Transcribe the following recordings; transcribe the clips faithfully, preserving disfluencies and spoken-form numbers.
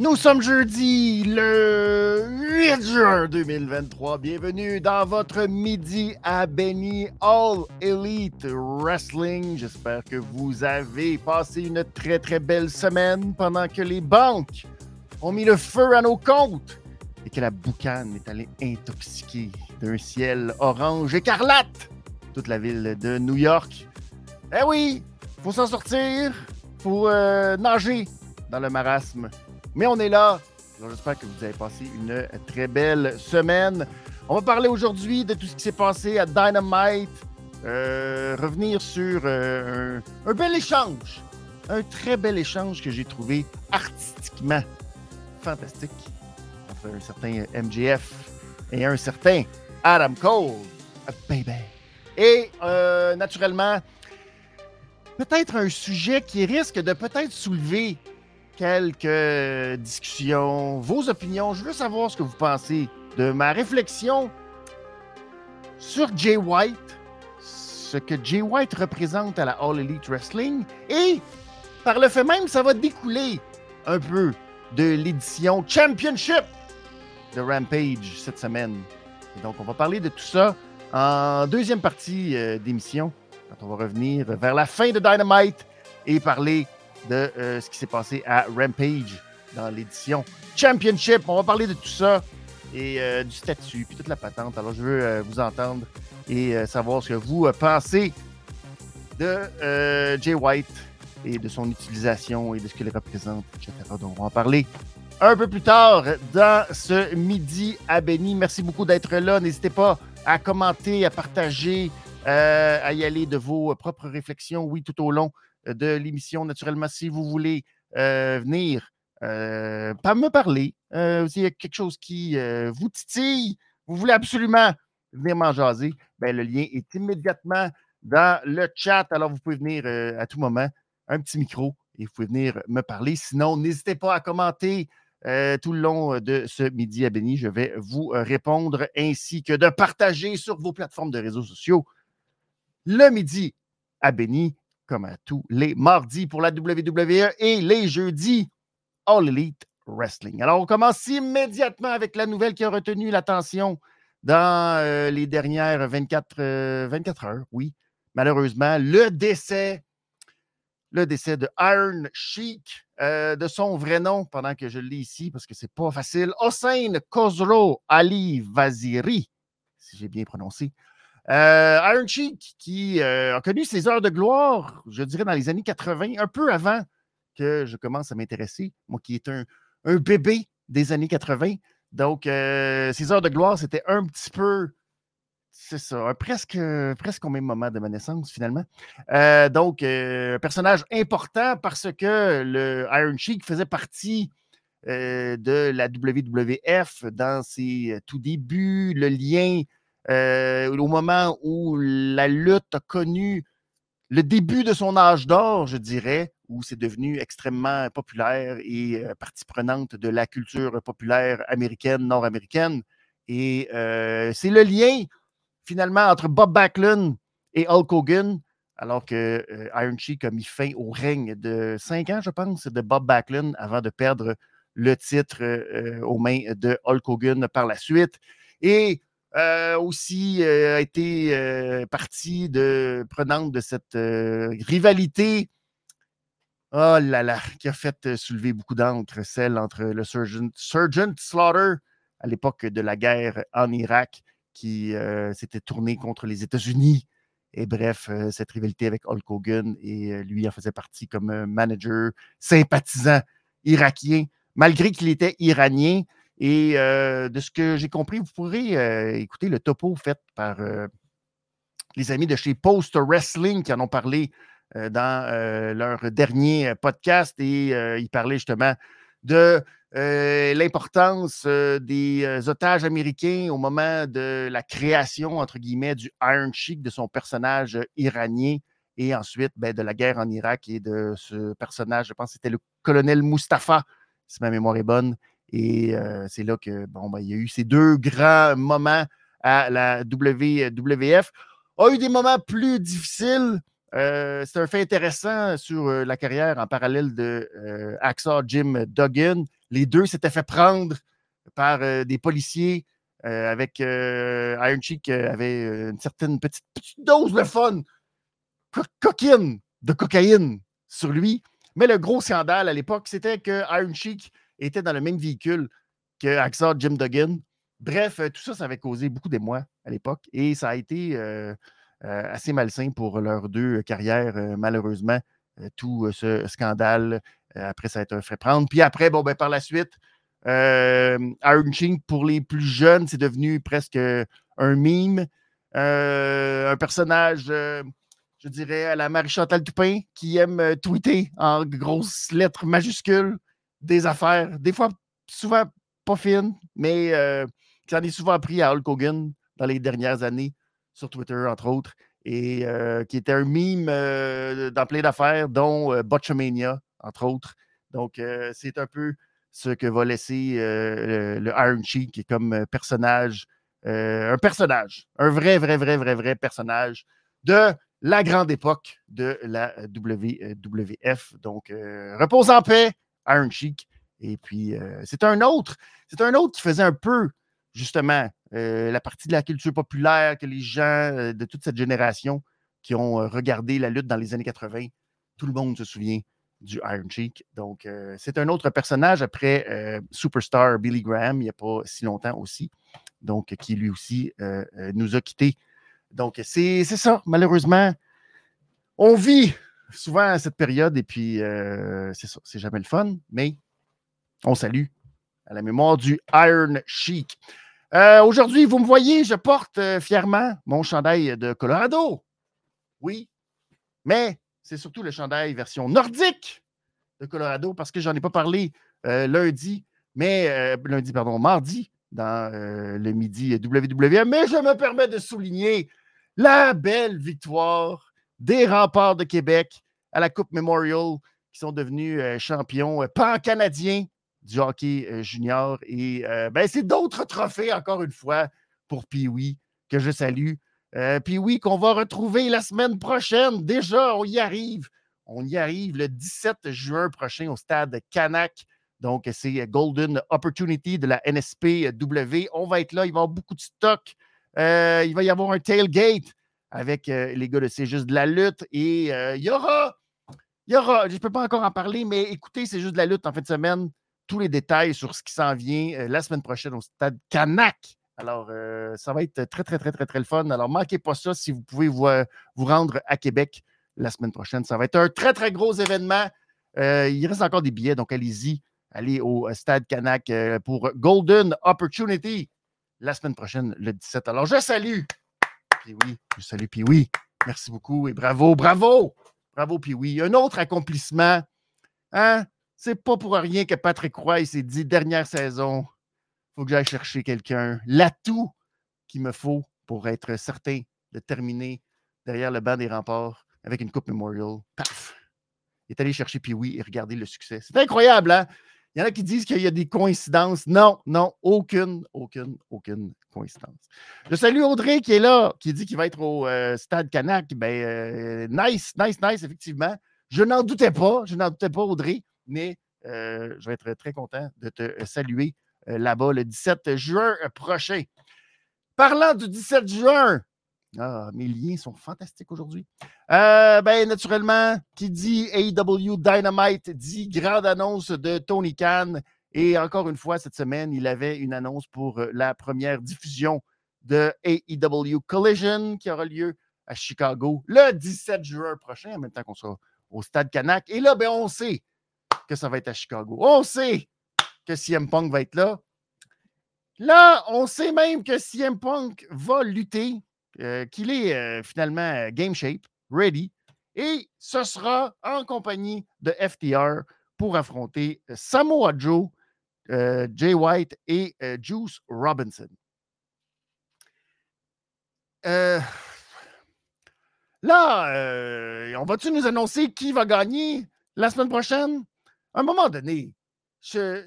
Nous sommes jeudi, le huit juin deux mille vingt-trois. Bienvenue dans votre Midi à Benny, All Elite Wrestling. J'espère que vous avez passé une très, très belle semaine pendant que les banques ont mis le feu à nos comptes et que la boucane est allée intoxiquer d'un ciel orange écarlate toute la ville de New York. Eh oui, faut s'en sortir, faut euh, nager dans le marasme. Mais on est là. Alors, j'espère que vous avez passé une très belle semaine. On va parler aujourd'hui de tout ce qui s'est passé à Dynamite. Euh, revenir sur euh, un, un bel échange. Un très bel échange que j'ai trouvé artistiquement fantastique entre un certain M J F et un certain Adam Cole. Baby. Et euh, naturellement, peut-être un sujet qui risque de peut-être soulever quelques discussions, vos opinions. Je veux savoir ce que vous pensez de ma réflexion sur Jay White, ce que Jay White représente à la All Elite Wrestling. Et par le fait même, ça va découler un peu de l'édition Championship de Rampage cette semaine. Et donc, on va parler de tout ça en deuxième partie euh, d'émission, quand on va revenir vers la fin de Dynamite et parler de euh, ce qui s'est passé à Rampage dans l'édition Championship. On va parler de tout ça et euh, du statut, puis toute la patente. Alors, je veux euh, vous entendre et euh, savoir ce que vous euh, pensez de euh, Jay White et de son utilisation et de ce qu'il représente, et cetera. Donc, on va en parler un peu plus tard dans ce Midi à Benny. Merci beaucoup d'être là. N'hésitez pas à commenter, à partager, euh, à y aller de vos propres réflexions, oui, tout au long de l'émission. Naturellement, si vous voulez euh, venir euh, pas me parler, euh, s'il y a quelque chose qui euh, vous titille, vous voulez absolument venir m'en jaser, ben, le lien est immédiatement dans le chat. Alors, vous pouvez venir euh, à tout moment, un petit micro, et vous pouvez venir me parler. Sinon, n'hésitez pas à commenter euh, tout le long de ce Midi à Benny. Je vais vous répondre, ainsi que de partager sur vos plateformes de réseaux sociaux le Midi à Benny, comme à tous les mardis pour la W W E et les jeudis, All Elite Wrestling. Alors, on commence immédiatement avec la nouvelle qui a retenu l'attention dans euh, les dernières vingt-quatre heures, oui. Malheureusement, le décès, le décès de Iron Sheik, euh, de son vrai nom, pendant que je le lis ici, parce que c'est pas facile, Hossein Khosrow Ali Waziri, si j'ai bien prononcé. Euh, Iron Sheik, qui euh, a connu ses heures de gloire, je dirais, dans les années quatre-vingt, un peu avant que je commence à m'intéresser, moi qui est un, un bébé des années quatre-vingt. Donc, euh, ses heures de gloire, c'était un petit peu, c'est ça, presque, presque au même moment de ma naissance, finalement. Euh, donc, euh, un personnage important parce que le Iron Sheik faisait partie euh, de la W W F dans ses tout débuts, le lien... Euh, au moment où la lutte a connu le début de son âge d'or, je dirais, où c'est devenu extrêmement populaire et euh, partie prenante de la culture populaire américaine, nord-américaine. Et euh, c'est le lien, finalement, entre Bob Backlund et Hulk Hogan, alors que euh, Iron Sheik a mis fin au règne de cinq ans, je pense, de Bob Backlund, avant de perdre le titre euh, aux mains de Hulk Hogan par la suite. Et Euh, aussi euh, a été euh, partie de, prenante de cette euh, rivalité, oh là là, qui a fait soulever beaucoup d'encre, celle entre le Sergeant, Sergeant Slaughter, à l'époque de la guerre en Irak, qui euh, s'était tournée contre les États-Unis. Et bref, euh, cette rivalité avec Hulk Hogan, et euh, lui en faisait partie comme euh, manager sympathisant irakien, malgré qu'il était iranien. Et euh, de ce que j'ai compris, vous pourrez euh, écouter le topo fait par euh, les amis de chez Post Wrestling qui en ont parlé euh, dans euh, leur dernier podcast. Et euh, ils parlaient justement de euh, l'importance euh, des otages américains au moment de la création, entre guillemets, du Iron Sheik, de son personnage iranien. Et ensuite, ben, de la guerre en Irak et de ce personnage, je pense que c'était le colonel Mustafa, si ma mémoire est bonne. Et euh, c'est là que bon ben, il y a eu ces deux grands moments à la W W F. A eu des moments plus difficiles. Euh, c'est un fait intéressant sur la carrière en parallèle de euh, Hacksaw Jim Duggan, Les deux s'étaient fait prendre par euh, des policiers euh, avec euh, Iron Cheek euh, avait une certaine petite, petite dose de fun, co- coquine, de cocaïne sur lui. Mais le gros scandale à l'époque, c'était que Iron Cheek était dans le même véhicule que Hacksaw Jim Duggan. Bref, tout ça, ça avait causé beaucoup d'émoi à l'époque et ça a été euh, euh, assez malsain pour leurs deux carrières, euh, malheureusement, euh, tout euh, ce scandale. Euh, après, ça a été fait prendre. Puis après, bon, ben, par la suite, euh, Iron Sheik, pour les plus jeunes, c'est devenu presque un meme, euh, un personnage, euh, je dirais, à la Marie-Chantal Toupin qui aime tweeter en grosses lettres majuscules des affaires, des fois, souvent pas fines, mais... Euh, qui en est souvent pris à Hulk Hogan dans les dernières années, sur Twitter, entre autres, et euh, qui était un meme euh, dans plein d'affaires, dont euh, Botchamania, entre autres. Donc, euh, c'est un peu ce que va laisser euh, le, le Iron Sheik comme personnage, euh, un personnage, un vrai, vrai, vrai, vrai, vrai personnage de la grande époque de la W W F. Donc, euh, repose en paix, Iron Sheik. Et puis, euh, c'est un autre, c'est un autre qui faisait un peu justement, euh, la partie de la culture populaire que les gens euh, de toute cette génération qui ont euh, regardé la lutte dans les années quatre-vingt, tout le monde se souvient du Iron Sheik. Donc, euh, c'est un autre personnage après euh, Superstar Billy Graham, il n'y a pas si longtemps aussi, donc qui lui aussi euh, euh, nous a quittés. Donc, c'est, c'est ça, malheureusement. On vit souvent à cette période et puis euh, c'est ça, c'est jamais le fun, mais on salue à la mémoire du Iron Sheik. Euh, aujourd'hui, vous me voyez, je porte euh, fièrement mon chandail de Colorado. Oui, mais c'est surtout le chandail version nordique de Colorado parce que j'en ai pas parlé euh, lundi, mais euh, lundi, pardon, mardi, dans euh, le midi W W E. Mais je me permets de souligner la belle victoire des Remparts de Québec à la Coupe Memorial qui sont devenus euh, champions euh, pan-canadiens du hockey junior. Et euh, ben, c'est d'autres trophées, encore une fois, pour Pee-Wee, que je salue. Euh, Pee-Wee qu'on va retrouver la semaine prochaine. Déjà, on y arrive. On y arrive le dix-sept juin prochain au Stade Canac. Donc, c'est Golden Opportunity de la N S P W. On va être là. Il va y avoir beaucoup de stock. Euh, il va y avoir un tailgate avec euh, les gars de C'est juste de la lutte. Et euh, il y aura... Il y aura... Je ne peux pas encore en parler, mais écoutez, C'est juste de la lutte en fin de semaine. Tous les détails sur ce qui s'en vient euh, la semaine prochaine au Stade Canac. Alors, euh, ça va être très, très, très, très, très le fun. Alors, manquez pas ça si vous pouvez vous, euh, vous rendre à Québec la semaine prochaine. Ça va être un très, très gros événement. Euh, il reste encore des billets, donc allez-y. Allez au euh, Stade Canac euh, pour Golden Opportunity la semaine prochaine, le dix-sept. Alors, je salue Pee-Wee. Je salue Pee-Wee. Merci beaucoup et bravo, bravo. Bravo, Pee-Wee. Un autre accomplissement. Hein? C'est pas pour rien que Patrick Roy s'est dit, dernière saison, il faut que j'aille chercher quelqu'un. L'atout qu'il me faut pour être certain de terminer derrière le banc des Remparts avec une Coupe Memorial. Paf! Il est allé chercher Pee-Wee et regarder le succès. C'est incroyable, hein? Il y en a qui disent qu'il y a des coïncidences. Non, non, aucune, aucune, aucune coïncidence. Je salue Audrey qui est là, qui dit qu'il va être au euh, Stade Canac. Ben, euh, nice, nice, nice, effectivement. Je n'en doutais pas, je n'en doutais pas, Audrey. Mais euh, je vais être très content de te saluer euh, là-bas le dix-sept juin prochain. Parlant du dix-sept juin, ah, mes liens sont fantastiques aujourd'hui. Euh, ben, naturellement, qui dit A E W Dynamite dit grande annonce de Tony Khan. Et encore une fois, cette semaine, il avait une annonce pour la première diffusion de A E W Collision qui aura lieu à Chicago le dix-sept juin prochain, en même temps qu'on sera au Stade Canac. Et là, ben, on sait que ça va être à Chicago. On sait que C M Punk va être là. Là, on sait même que C M Punk va lutter, euh, qu'il est euh, finalement game shape, ready, et ce sera en compagnie de F T R pour affronter Samoa Joe, euh, Jay White et euh, Juice Robinson. Euh, là, euh, on va-tu nous annoncer qui va gagner la semaine prochaine? À un moment donné, je,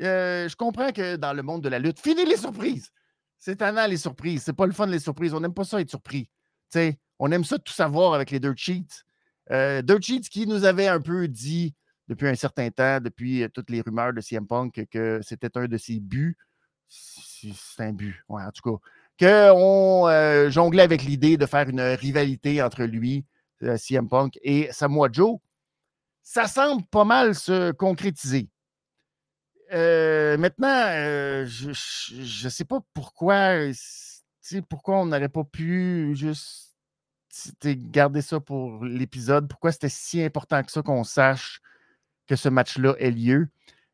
euh, je comprends que dans le monde de la lutte, finis les surprises. C'est tannant, les surprises. C'est pas le fun, les surprises. On n'aime pas ça être surpris. T'sais, on aime ça tout savoir avec les Dirt Sheets. Euh, Dirt Sheets qui nous avait un peu dit depuis un certain temps, depuis toutes les rumeurs de C M Punk, que c'était un de ses buts. C'est un but, ouais, en tout cas. Qu'on euh, jonglait avec l'idée de faire une rivalité entre lui, euh, C M Punk, et Samoa Joe. Ça semble pas mal se concrétiser. Euh, maintenant, euh, je ne sais pas pourquoi, pourquoi on n'aurait pas pu juste garder ça pour l'épisode. Pourquoi c'était si important que ça qu'on sache que ce match-là ait lieu.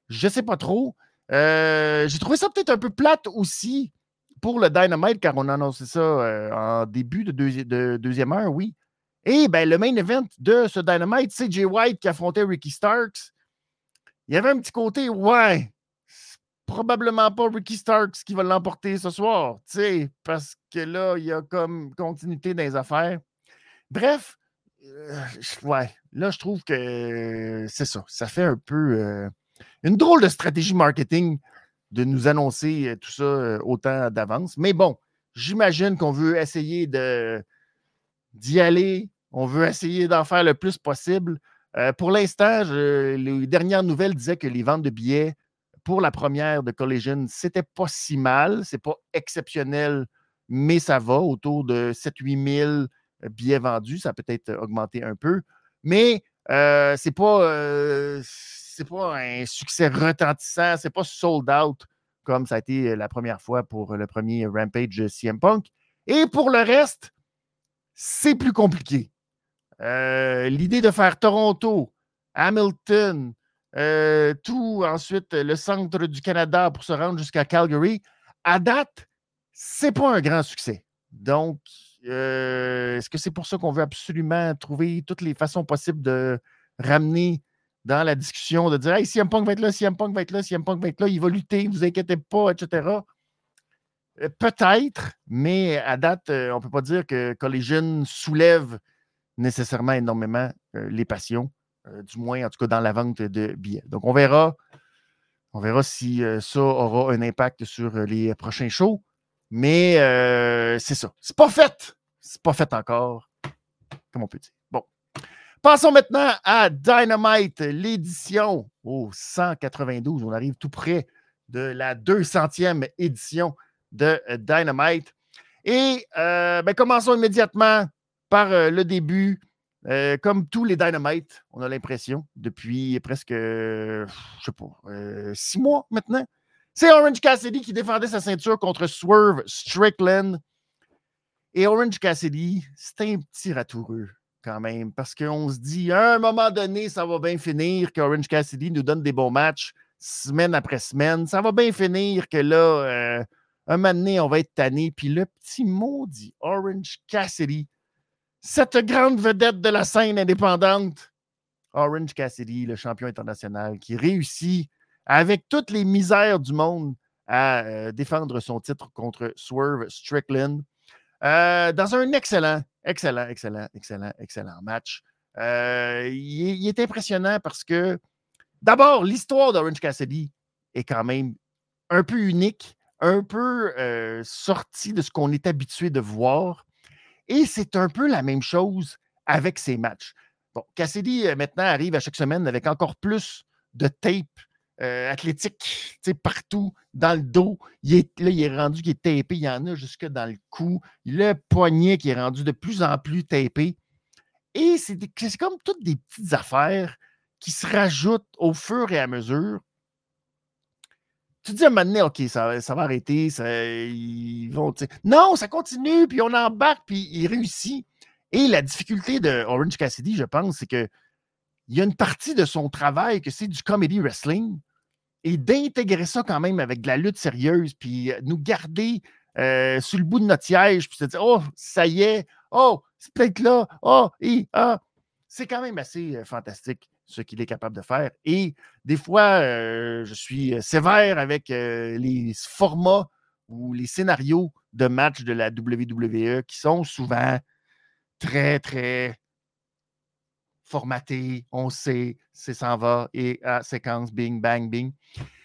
Je ne sais pas trop. Euh, j'ai trouvé ça peut-être un peu plate aussi pour le Dynamite, car on a annoncé ça euh, en début de, deuxi- de deuxième heure, oui. Et bien, le main event de ce Dynamite, c'est Jay White qui affrontait Ricky Starks. Il y avait un petit côté, ouais, c'est probablement pas Ricky Starks qui va l'emporter ce soir, tu sais, parce que là, il y a comme continuité dans les affaires. Bref, euh, ouais, là, je trouve que euh, c'est ça. Ça fait un peu euh, une drôle de stratégie marketing de nous annoncer tout ça autant d'avance. Mais bon, j'imagine qu'on veut essayer de, d'y aller. On veut essayer d'en faire le plus possible. Euh, pour l'instant, je, les dernières nouvelles disaient que les ventes de billets pour la première de Collision, c'était pas si mal. C'est pas exceptionnel, mais ça va. Autour de sept à huit mille billets vendus. Ça a peut-être augmenté un peu. Mais euh, c'est pas... Euh, c'est pas un succès retentissant, c'est pas sold out comme ça a été la première fois pour le premier Rampage de C M Punk. Et pour le reste, c'est plus compliqué. Euh, l'idée de faire Toronto, Hamilton, euh, tout ensuite le centre du Canada pour se rendre jusqu'à Calgary, à date, c'est pas un grand succès. Donc, euh, est-ce que c'est pour ça qu'on veut absolument trouver toutes les façons possibles de ramener dans la discussion, de dire « Hey, C M Punk va être là, C M Punk va être là, C M Punk va être là, il va lutter, vous inquiétez pas, et cetera » Peut-être, mais à date, on ne peut pas dire que Collision soulève nécessairement énormément les passions, du moins, en tout cas, dans la vente de billets. Donc, on verra, on verra si ça aura un impact sur les prochains shows, mais euh, c'est ça. C'est pas fait! C'est pas fait encore, comme on peut dire. Bon. Passons maintenant à Dynamite, l'édition au cent quatre-vingt-douze. On arrive tout près de la deux centième édition de Dynamite. Et euh, ben, commençons immédiatement par euh, le début. Euh, comme tous les Dynamite, on a l'impression, depuis presque, euh, je sais pas, euh, six mois maintenant, c'est Orange Cassidy qui défendait sa ceinture contre Swerve Strickland. Et Orange Cassidy, c'est un petit ratoureux. Quand même, parce qu'on se dit à un moment donné, ça va bien finir qu'Orange Cassidy nous donne des bons matchs semaine après semaine. Ça va bien finir que là, euh, un moment donné, on va être tanné. Puis le petit maudit Orange Cassidy, cette grande vedette de la scène indépendante, Orange Cassidy, le champion international, qui réussit avec toutes les misères du monde à euh, défendre son titre contre Swerve Strickland. Euh, dans un excellent, excellent, excellent, excellent, excellent match. Euh, il, il est impressionnant parce que, d'abord, l'histoire d'Orange Cassidy est quand même un peu unique, un peu euh, sortie de ce qu'on est habitué de voir. Et c'est un peu la même chose avec ses matchs. Bon, Cassidy, euh, maintenant, arrive à chaque semaine avec encore plus de tape euh, athlétique, tu sais, partout, dans le dos. Il est, là, il est rendu qu'il est tapé. Il y en a jusque dans le cou. Le poignet qui est rendu de plus en plus tapé. Et c'est, des, c'est comme toutes des petites affaires qui se rajoutent au fur et à mesure. Tu te dis à un moment donné, OK, ça, ça va arrêter. Ça, ils vont, non, ça continue, puis on embarque, puis il réussit. Et la difficulté de Orange Cassidy, je pense, c'est que il y a une partie de son travail que c'est du comedy wrestling. Et d'intégrer ça quand même avec de la lutte sérieuse, puis nous garder euh, sur le bout de notre siège, puis se dire « Oh, ça y est! Oh, c'est peut-être là! Oh, et ah! » C'est quand même assez euh, fantastique, ce qu'il est capable de faire. Et des fois, euh, je suis sévère avec euh, les formats ou les scénarios de matchs de la W W E qui sont souvent très, très... formaté, on sait, c'est s'en va, et à séquence, bing, bang, bing.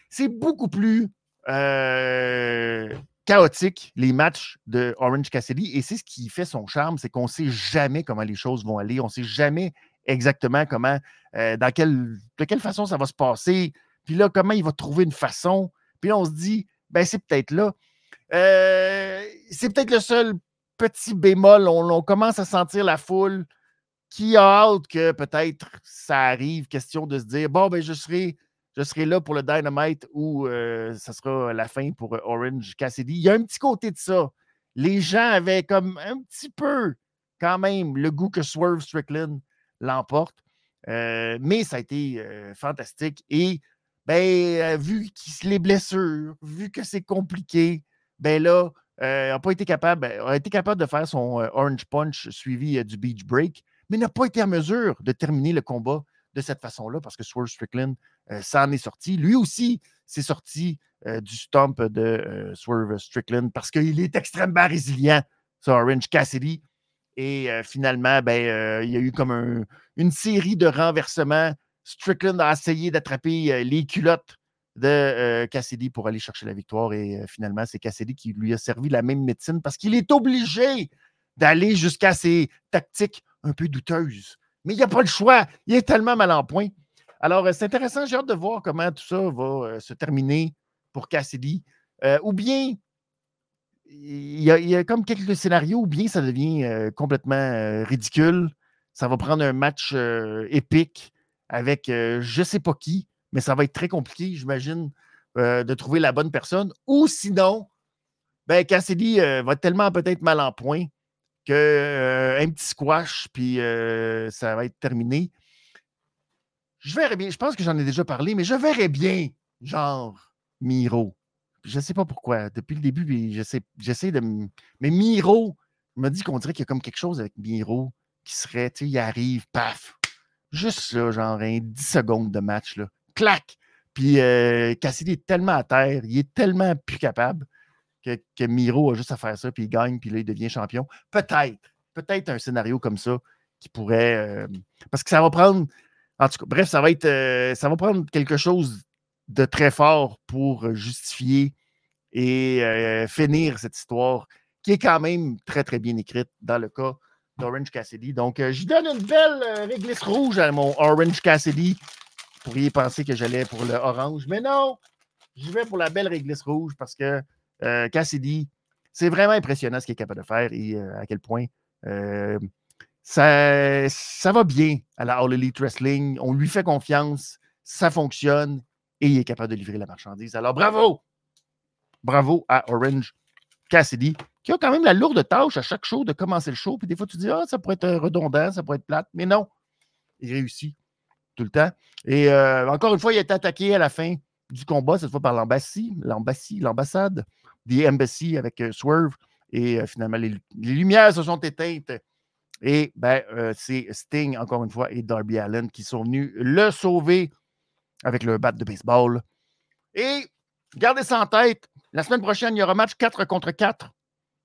C'est beaucoup plus euh, chaotique, les matchs de Orange Cassidy, et c'est ce qui fait son charme, c'est qu'on ne sait jamais comment les choses vont aller, on ne sait jamais exactement comment, euh, dans quelle, de quelle façon ça va se passer. Puis là, comment il va trouver une façon. Puis là, on se dit, ben c'est peut-être là. Euh, c'est peut-être le seul petit bémol. On, on commence à sentir la foule qui a hâte que peut-être ça arrive. Question de se dire, bon, ben je serai... Je serai là pour le Dynamite ou euh, ça sera la fin pour euh, Orange Cassidy. Il y a un petit côté de ça. Les gens avaient comme un petit peu quand même le goût que Swerve Strickland l'emporte. Euh, mais ça a été euh, fantastique. Et ben, euh, vu qu'il, les blessures, vu que c'est compliqué, ben là, euh, n'a pas été capable, a été capable de faire son euh, Orange Punch suivi euh, du Beach Break, mais n'a pas été en mesure de terminer le combat de cette façon-là, parce que Swerve Strickland euh, s'en est sorti. Lui aussi s'est sorti euh, du stomp de euh, Swerve Strickland parce qu'il est extrêmement résilient, ça, Orange Cassidy. Et euh, finalement, ben, euh, il y a eu comme un, une série de renversements. Strickland a essayé d'attraper euh, les culottes de euh, Cassidy pour aller chercher la victoire. Et euh, finalement, c'est Cassidy qui lui a servi la même médecine parce qu'il est obligé d'aller jusqu'à ses tactiques un peu douteuses. Mais il n'y a pas le choix. Il est tellement mal en point. Alors, c'est intéressant. J'ai hâte de voir comment tout ça va se terminer pour Cassidy. Euh, ou bien, il y, a, il y a comme quelques scénarios, ou bien ça devient euh, complètement euh, ridicule. Ça va prendre un match euh, épique avec euh, je ne sais pas qui, mais ça va être très compliqué, j'imagine, euh, de trouver la bonne personne. Ou sinon, ben, Cassidy euh, va tellement peut-être mal en point qu'un euh, petit squash, puis euh, ça va être terminé. Je verrais bien, je pense que j'en ai déjà parlé, mais je verrais bien, genre, Miro. Je ne sais pas pourquoi. Depuis le début, j'essaie, j'essaie de... Mais Miro, il m'a dit qu'on dirait qu'il y a comme quelque chose avec Miro qui serait, tu sais, il arrive, paf! Juste là, genre, un dix secondes de match, là. Clac! Puis euh, Cassidy est tellement à terre, il est tellement plus capable. Que, que Miro a juste à faire ça, puis il gagne, puis là, il devient champion. Peut-être, peut-être un scénario comme ça qui pourrait... Euh, parce que ça va prendre... En tout cas, bref, ça va être... Euh, ça va prendre quelque chose de très fort pour justifier et euh, finir cette histoire qui est quand même très, très bien écrite dans le cas d'Orange Cassidy. Donc, euh, j'y donne une belle euh, réglisse rouge à mon Orange Cassidy. Vous pourriez penser que j'allais pour le orange, mais non! J'y vais pour la belle réglisse rouge parce que Euh, Cassidy, c'est vraiment impressionnant ce qu'il est capable de faire et euh, à quel point euh, ça, ça va bien à la All Elite Wrestling. On lui fait confiance, ça fonctionne et il est capable de livrer la marchandise. Alors bravo! Bravo à Orange Cassidy qui a quand même la lourde tâche à chaque show de commencer le show. Puis des fois, tu dis « Ah, ça pourrait être redondant, ça pourrait être plate. » Mais non, il réussit tout le temps. Et euh, encore une fois, il a été attaqué à la fin du combat, cette fois par l'ambassade, l'ambassade, The Embassy avec euh, Swerve. Et euh, finalement, les, les lumières se sont éteintes. Et ben euh, c'est Sting, encore une fois, et Darby Allen qui sont venus le sauver avec le bat de baseball. Et gardez ça en tête, la semaine prochaine, il y aura match quatre contre quatre.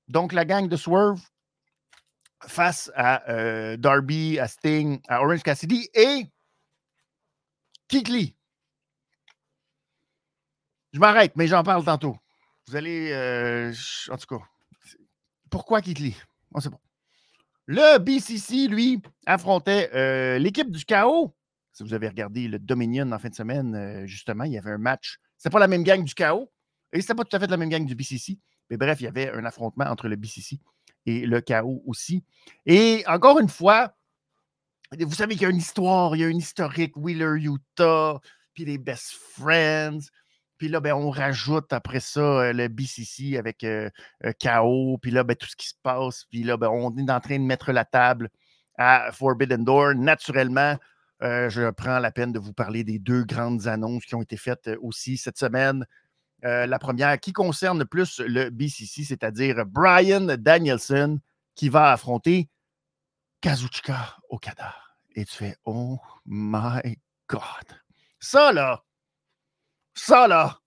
Donc, la gang de Swerve face à euh, Darby, à Sting, à Orange Cassidy et Keith Lee. Je m'arrête, mais j'en parle tantôt. Vous allez... Euh, en tout cas, pourquoi Keith Lee? On sait pas. Le B C C, lui, affrontait euh, l'équipe du Chaos. Si vous avez regardé le Dominion en fin de semaine, euh, justement, il y avait un match. C'était pas la même gang du Chaos et c'était pas tout à fait la même gang du B C C. Mais bref, il y avait un affrontement entre le B C C et le Chaos aussi. Et encore une fois, vous savez qu'il y a une histoire, il y a une historique, Wheeler, Utah, puis les best friends... Puis là, ben, on rajoute après ça le B C C avec euh, K O. Puis là, ben, tout ce qui se passe. Puis là, ben, on est en train de mettre la table à Forbidden Door. Naturellement, euh, je prends la peine de vous parler des deux grandes annonces qui ont été faites aussi cette semaine. Euh, la première qui concerne plus le B C C, c'est-à-dire Brian Danielson qui va affronter Kazuchika Okada. Et tu fais « Oh my God! » Ça, là! Ça, là!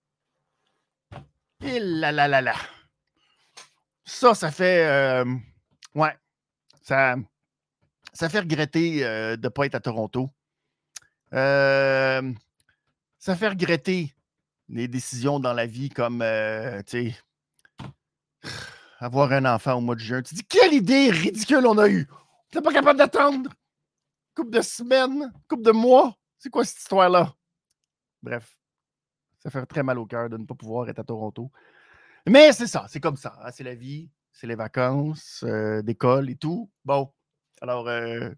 Et là, là, là, là! Ça, ça fait... Euh, ouais. Ça, ça fait regretter euh, de ne pas être à Toronto. Euh, ça fait regretter les décisions dans la vie comme, euh, tu sais, avoir un enfant au mois de juin. Tu dis, quelle idée ridicule on a eue! On n'est pas capable d'attendre! couple de semaines, couple de mois. C'est quoi cette histoire-là? Bref, ça fait très mal au cœur de ne pas pouvoir être à Toronto. Mais c'est ça, c'est comme ça. Hein? C'est la vie, c'est les vacances, euh, d'école et tout. Bon, alors, euh,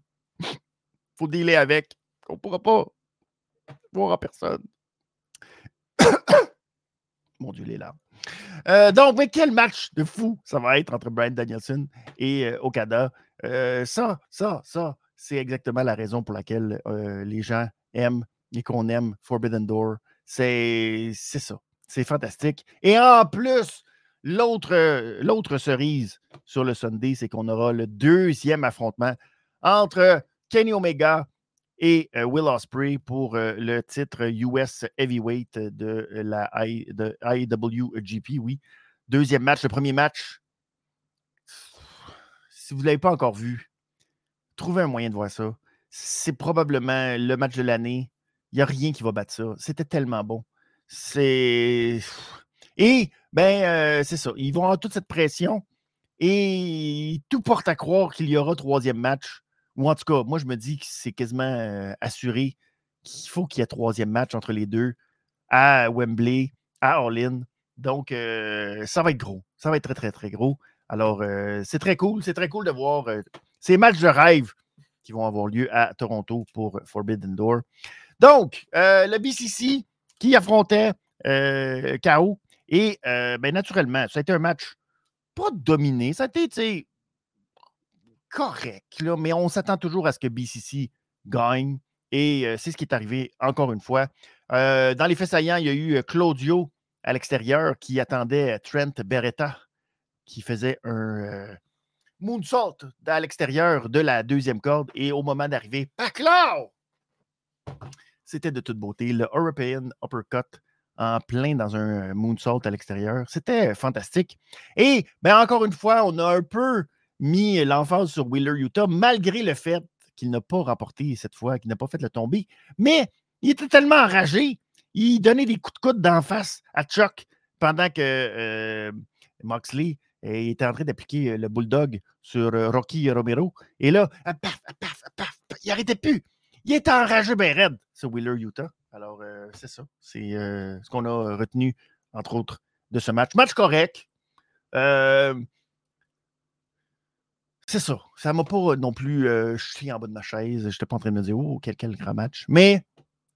faut dealer avec. On ne pourra pas voir en personne. Mon Dieu, les larmes. Euh, donc, mais quel match de fou ça va être entre Brian Danielson et euh, Okada. Euh, ça, ça, ça, c'est exactement la raison pour laquelle euh, les gens aiment et qu'on aime Forbidden Door. C'est, c'est ça. C'est fantastique. Et en plus, l'autre, euh, l'autre cerise sur le Sunday, c'est qu'on aura le deuxième affrontement entre Kenny Omega et euh, Will Ospreay pour euh, le titre U S Heavyweight de la I, de I W G P, oui. Deuxième match, le premier match. Si vous ne l'avez pas encore vu, trouvez un moyen de voir ça. C'est probablement le match de l'année. Il n'y a rien qui va battre ça. C'était tellement bon. C'est... Et, ben, euh, c'est ça. Ils vont avoir toute cette pression et tout porte à croire qu'il y aura troisième match. Ou en tout cas, moi, je me dis que c'est quasiment euh, assuré qu'il faut qu'il y ait troisième match entre les deux à Wembley, à All In. Donc, euh, ça va être gros. Ça va être très, très, très gros. Alors, euh, c'est très cool. C'est très cool de voir euh, ces matchs de rêve qui vont avoir lieu à Toronto pour Forbidden Door. Donc, euh, le B C C qui affrontait euh, K O. Et, euh, bien, naturellement, ça a été un match pas dominé. Ça a été, tu sais... correct, là, mais on s'attend toujours à ce que B C C gagne et euh, c'est ce qui est arrivé encore une fois. Euh, dans les faits saillants, il y a eu Claudio à l'extérieur qui attendait Trent Beretta qui faisait un euh, moonsault à l'extérieur de la deuxième corde et au moment d'arriver, Paclaw! C'était de toute beauté, le European Uppercut en plein dans un moonsault à l'extérieur. C'était fantastique. Et ben, encore une fois, on a un peu mis l'emphase sur Wheeler Yuta, malgré le fait qu'il n'a pas remporté cette fois, qu'il n'a pas fait le tomber. Mais il était tellement enragé, il donnait des coups de coude d'en face à Chuck pendant que euh, Moxley était en train d'appliquer le bulldog sur Rocky Romero. Et là, paf, paf, paf, il n'arrêtait plus. Il était enragé bien raide, ce Wheeler Yuta. Alors, euh, c'est ça. C'est euh, ce qu'on a retenu, entre autres, de ce match. Match correct. Euh... C'est ça. Ça ne m'a pas non plus euh, chié en bas de ma chaise. Je n'étais pas en train de me dire « Oh, quel, quel grand match! » Mais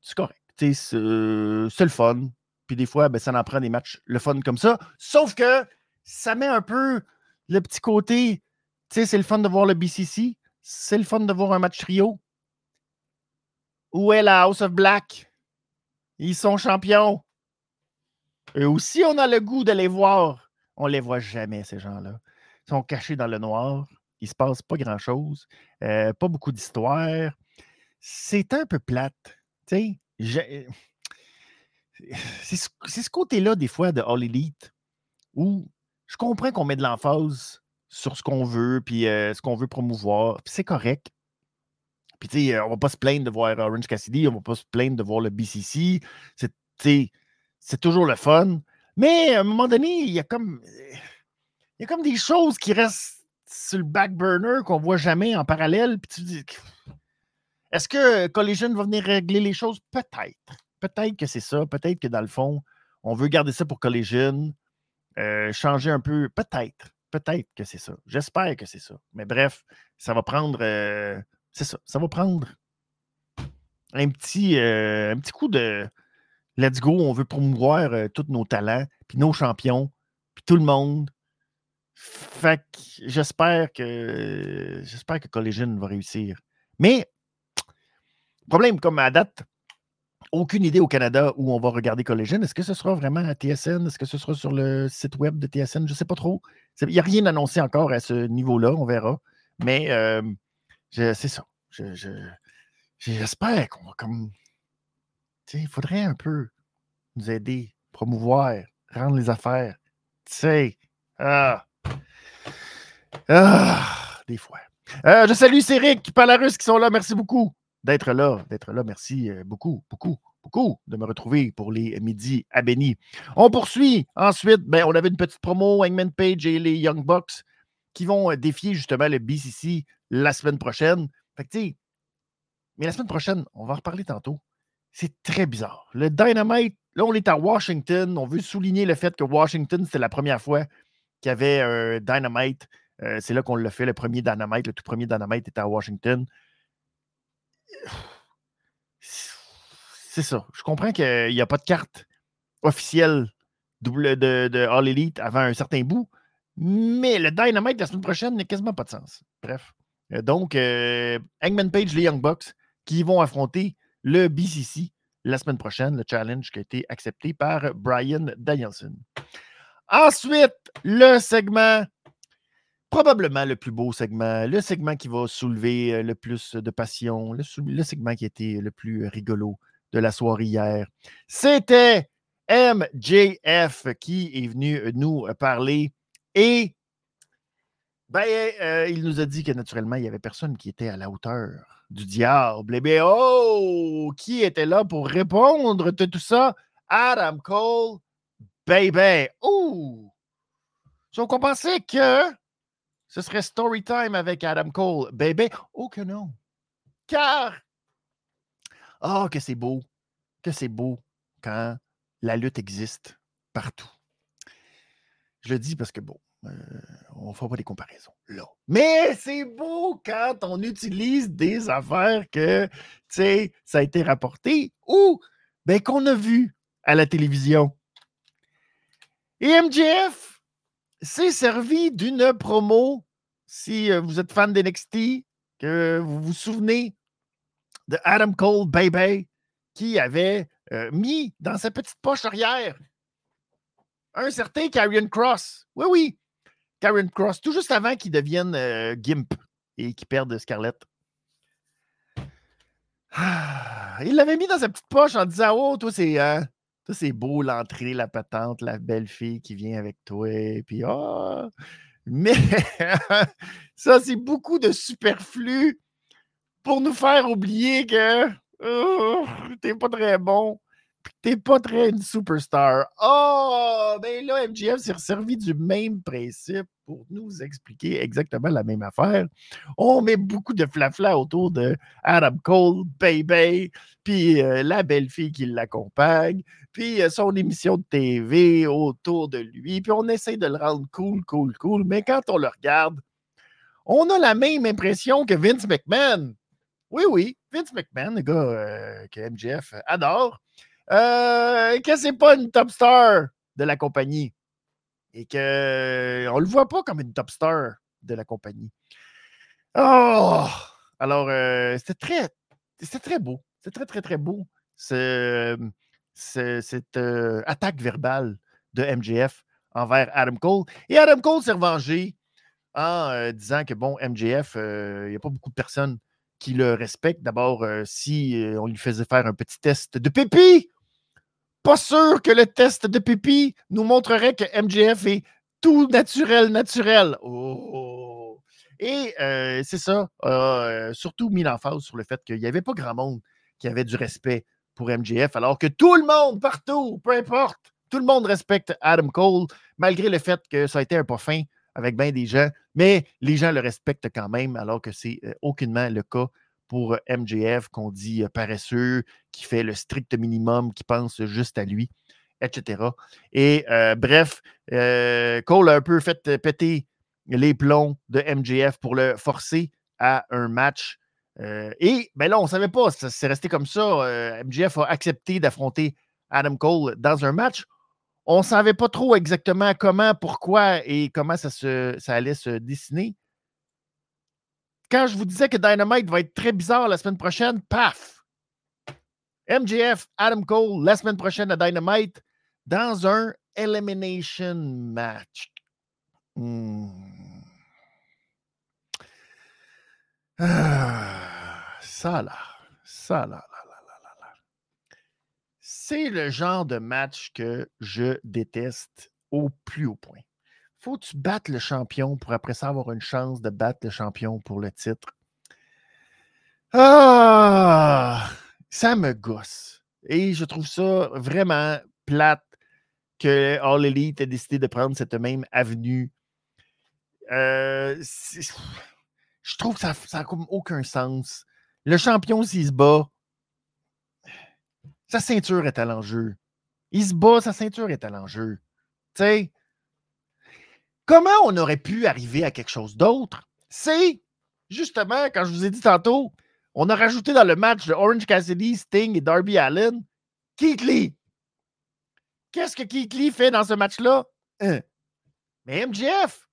c'est correct. C'est, euh, c'est le fun. Puis des fois, ben, ça en prend des matchs le fun comme ça. Sauf que ça met un peu le petit côté « Tu sais, c'est le fun de voir le B C C. C'est le fun de voir un match trio. Où est la House of Black? Ils sont champions. » Et aussi, on a le goût de les voir. On ne les voit jamais, ces gens-là. Ils sont cachés dans le noir. Il ne se passe pas grand-chose, euh, pas beaucoup d'histoire. C'est un peu plate. Tu sais, c'est, ce, c'est ce côté-là, des fois, de All Elite, où je comprends qu'on met de l'emphase sur ce qu'on veut, puis euh, ce qu'on veut promouvoir, puis c'est correct. Puis, tu sais, on ne va pas se plaindre de voir Orange Cassidy, on ne va pas se plaindre de voir le B C C. C'est, c'est toujours le fun. Mais à un moment donné, il y a comme, il y a comme des choses qui restent sur le back burner qu'on ne voit jamais en parallèle. Puis tu dis, est-ce que Collision va venir régler les choses? Peut-être. Peut-être que c'est ça. Peut-être que dans le fond, on veut garder ça pour Collision. Euh, changer un peu. Peut-être. Peut-être que c'est ça. J'espère que c'est ça. Mais bref, ça va prendre... Euh, c'est ça. Ça va prendre un petit, euh, un petit coup de let's go. On veut promouvoir euh, tous nos talents, puis nos champions, puis tout le monde. Fait que j'espère que j'espère que Collision va réussir. Mais, problème comme à date, aucune idée au Canada où on va regarder Collision. Est-ce que ce sera vraiment à T S N? Est-ce que ce sera sur le site web de T S N? Je ne sais pas trop. Il n'y a rien annoncé encore à ce niveau-là, on verra. Mais euh, je, c'est ça. Je, je, j'espère qu'on va comme... Tu sais, il faudrait un peu nous aider, promouvoir, rendre les affaires. Tu sais... Ah. Ah, des fois. Euh, je salue Céric, Palarus qui sont là. Merci beaucoup d'être là, d'être là. Merci beaucoup, beaucoup, beaucoup de me retrouver pour les midis à Béni. On poursuit ensuite. Ben, on avait une petite promo, Hangman Page et les Young Bucks qui vont défier justement le B C C la semaine prochaine. Fait que tu sais, Mais la semaine prochaine, on va en reparler tantôt. C'est très bizarre. Le Dynamite, là, on est à Washington. On veut souligner le fait que Washington, c'était la première fois qu'il y avait euh, Dynamite. Euh, c'est là qu'on l'a fait, le premier Dynamite. Le tout premier Dynamite était à Washington. C'est ça. Je comprends qu'il n'y a pas de carte officielle de, de, de All Elite avant un certain bout, mais le Dynamite la semaine prochaine n'a quasiment pas de sens. Bref. Donc, euh, Hangman Page, les Young Bucks, qui vont affronter le B C C la semaine prochaine, le challenge qui a été accepté par Brian Danielson. Ensuite, le segment, probablement le plus beau segment, le segment qui va soulever le plus de passion, le, sou- le segment qui a été le plus rigolo de la soirée hier. C'était M J F qui est venu nous parler et ben, euh, il nous a dit que naturellement, il n'y avait personne qui était à la hauteur du diable. Eh bien, oh! Qui était là pour répondre de tout ça? Adam Cole, baby! Oh! Donc, on pensait que ce serait story time avec Adam Cole, baby. Oh que non! Car, oh que c'est beau! Que c'est beau quand la lutte existe partout. Je le dis parce que, bon, Euh, on ne fera pas des comparaisons là. Mais c'est beau quand on utilise des affaires que, tu sais, ça a été rapporté ou ben, qu'on a vu à la télévision. Et M J F s'est servi d'une promo, si vous êtes fan d'N X T, que vous vous souvenez de Adam Cole, baby, qui avait euh, mis dans sa petite poche arrière un certain Karrion Kross. Oui, oui. Karrion Kross, tout juste avant qu'il devienne euh, Gimp et qu'il perde Scarlett. Ah, il l'avait mis dans sa petite poche en disant « Oh, toi, c'est, hein, toi, c'est beau l'entrée, la patente, la belle fille qui vient avec toi. » Puis oh. Mais ça, c'est beaucoup de superflu pour nous faire oublier que oh, t'es pas très bon. T'es pas très une superstar. Oh, ben là, M J F s'est servi du même principe pour nous expliquer exactement la même affaire. On met beaucoup de flafla autour de Adam Cole, baby, puis euh, la belle-fille qui l'accompagne, puis euh, son émission de T V autour de lui, puis on essaie de le rendre cool, cool, cool, mais quand on le regarde, on a la même impression que Vince McMahon. Oui, oui, Vince McMahon, le gars euh, que M J F adore. Euh, que c'est pas une top star de la compagnie et que on le voit pas comme une top star de la compagnie. Oh! Alors, euh, c'était très, c'était très beau. C'était très, très, très beau, ce, ce, cette euh, attaque verbale de M J F envers Adam Cole. Et Adam Cole s'est revengé en euh, disant que, bon, M J F, il euh, n'y a pas beaucoup de personnes qui le respectent. D'abord, euh, si euh, on lui faisait faire un petit test de pipi, pas sûr que le test de pipi nous montrerait que M J F est tout naturel, naturel. Oh. Et euh, c'est ça, euh, surtout mis l'emphase sur le fait qu'il n'y avait pas grand monde qui avait du respect pour M J F, alors que tout le monde, partout, peu importe, tout le monde respecte Adam Cole, malgré le fait que ça a été un pas fin avec bien des gens, mais les gens le respectent quand même, alors que c'est euh, aucunement le cas pour euh, M J F, qu'on dit euh, paresseux, qui fait le strict minimum, qui pense juste à lui, et cetera. Et euh, bref, euh, Cole a un peu fait euh, péter les plombs de M J F pour le forcer à un match. Euh, et ben là, on ne savait pas, ça, c'est resté comme ça. Euh, M J F a accepté d'affronter Adam Cole dans un match. On ne savait pas trop exactement comment, pourquoi et comment ça, se, ça allait se dessiner. Quand je vous disais que Dynamite va être très bizarre la semaine prochaine, paf! M J F, Adam Cole, la semaine prochaine à Dynamite, dans un Elimination Match. Hmm. Ah, ça là, ça là. C'est le genre de match que je déteste au plus haut point. Faut que tu battes le champion pour après ça avoir une chance de battre le champion pour le titre. Ah! Ça me gosse. Et je trouve ça vraiment plate que All Elite ait décidé de prendre cette même avenue. Euh, je trouve que ça n'a aucun sens. Le champion, s'il se bat, sa ceinture est à l'enjeu. Il se bat, sa ceinture est à l'enjeu. Tu sais, comment on aurait pu arriver à quelque chose d'autre? C'est, justement, quand je vous ai dit tantôt, on a rajouté dans le match de Orange Cassidy, Sting et Darby Allen, Keith Lee. Qu'est-ce que Keith Lee fait dans ce match-là? Hein? Mais M J F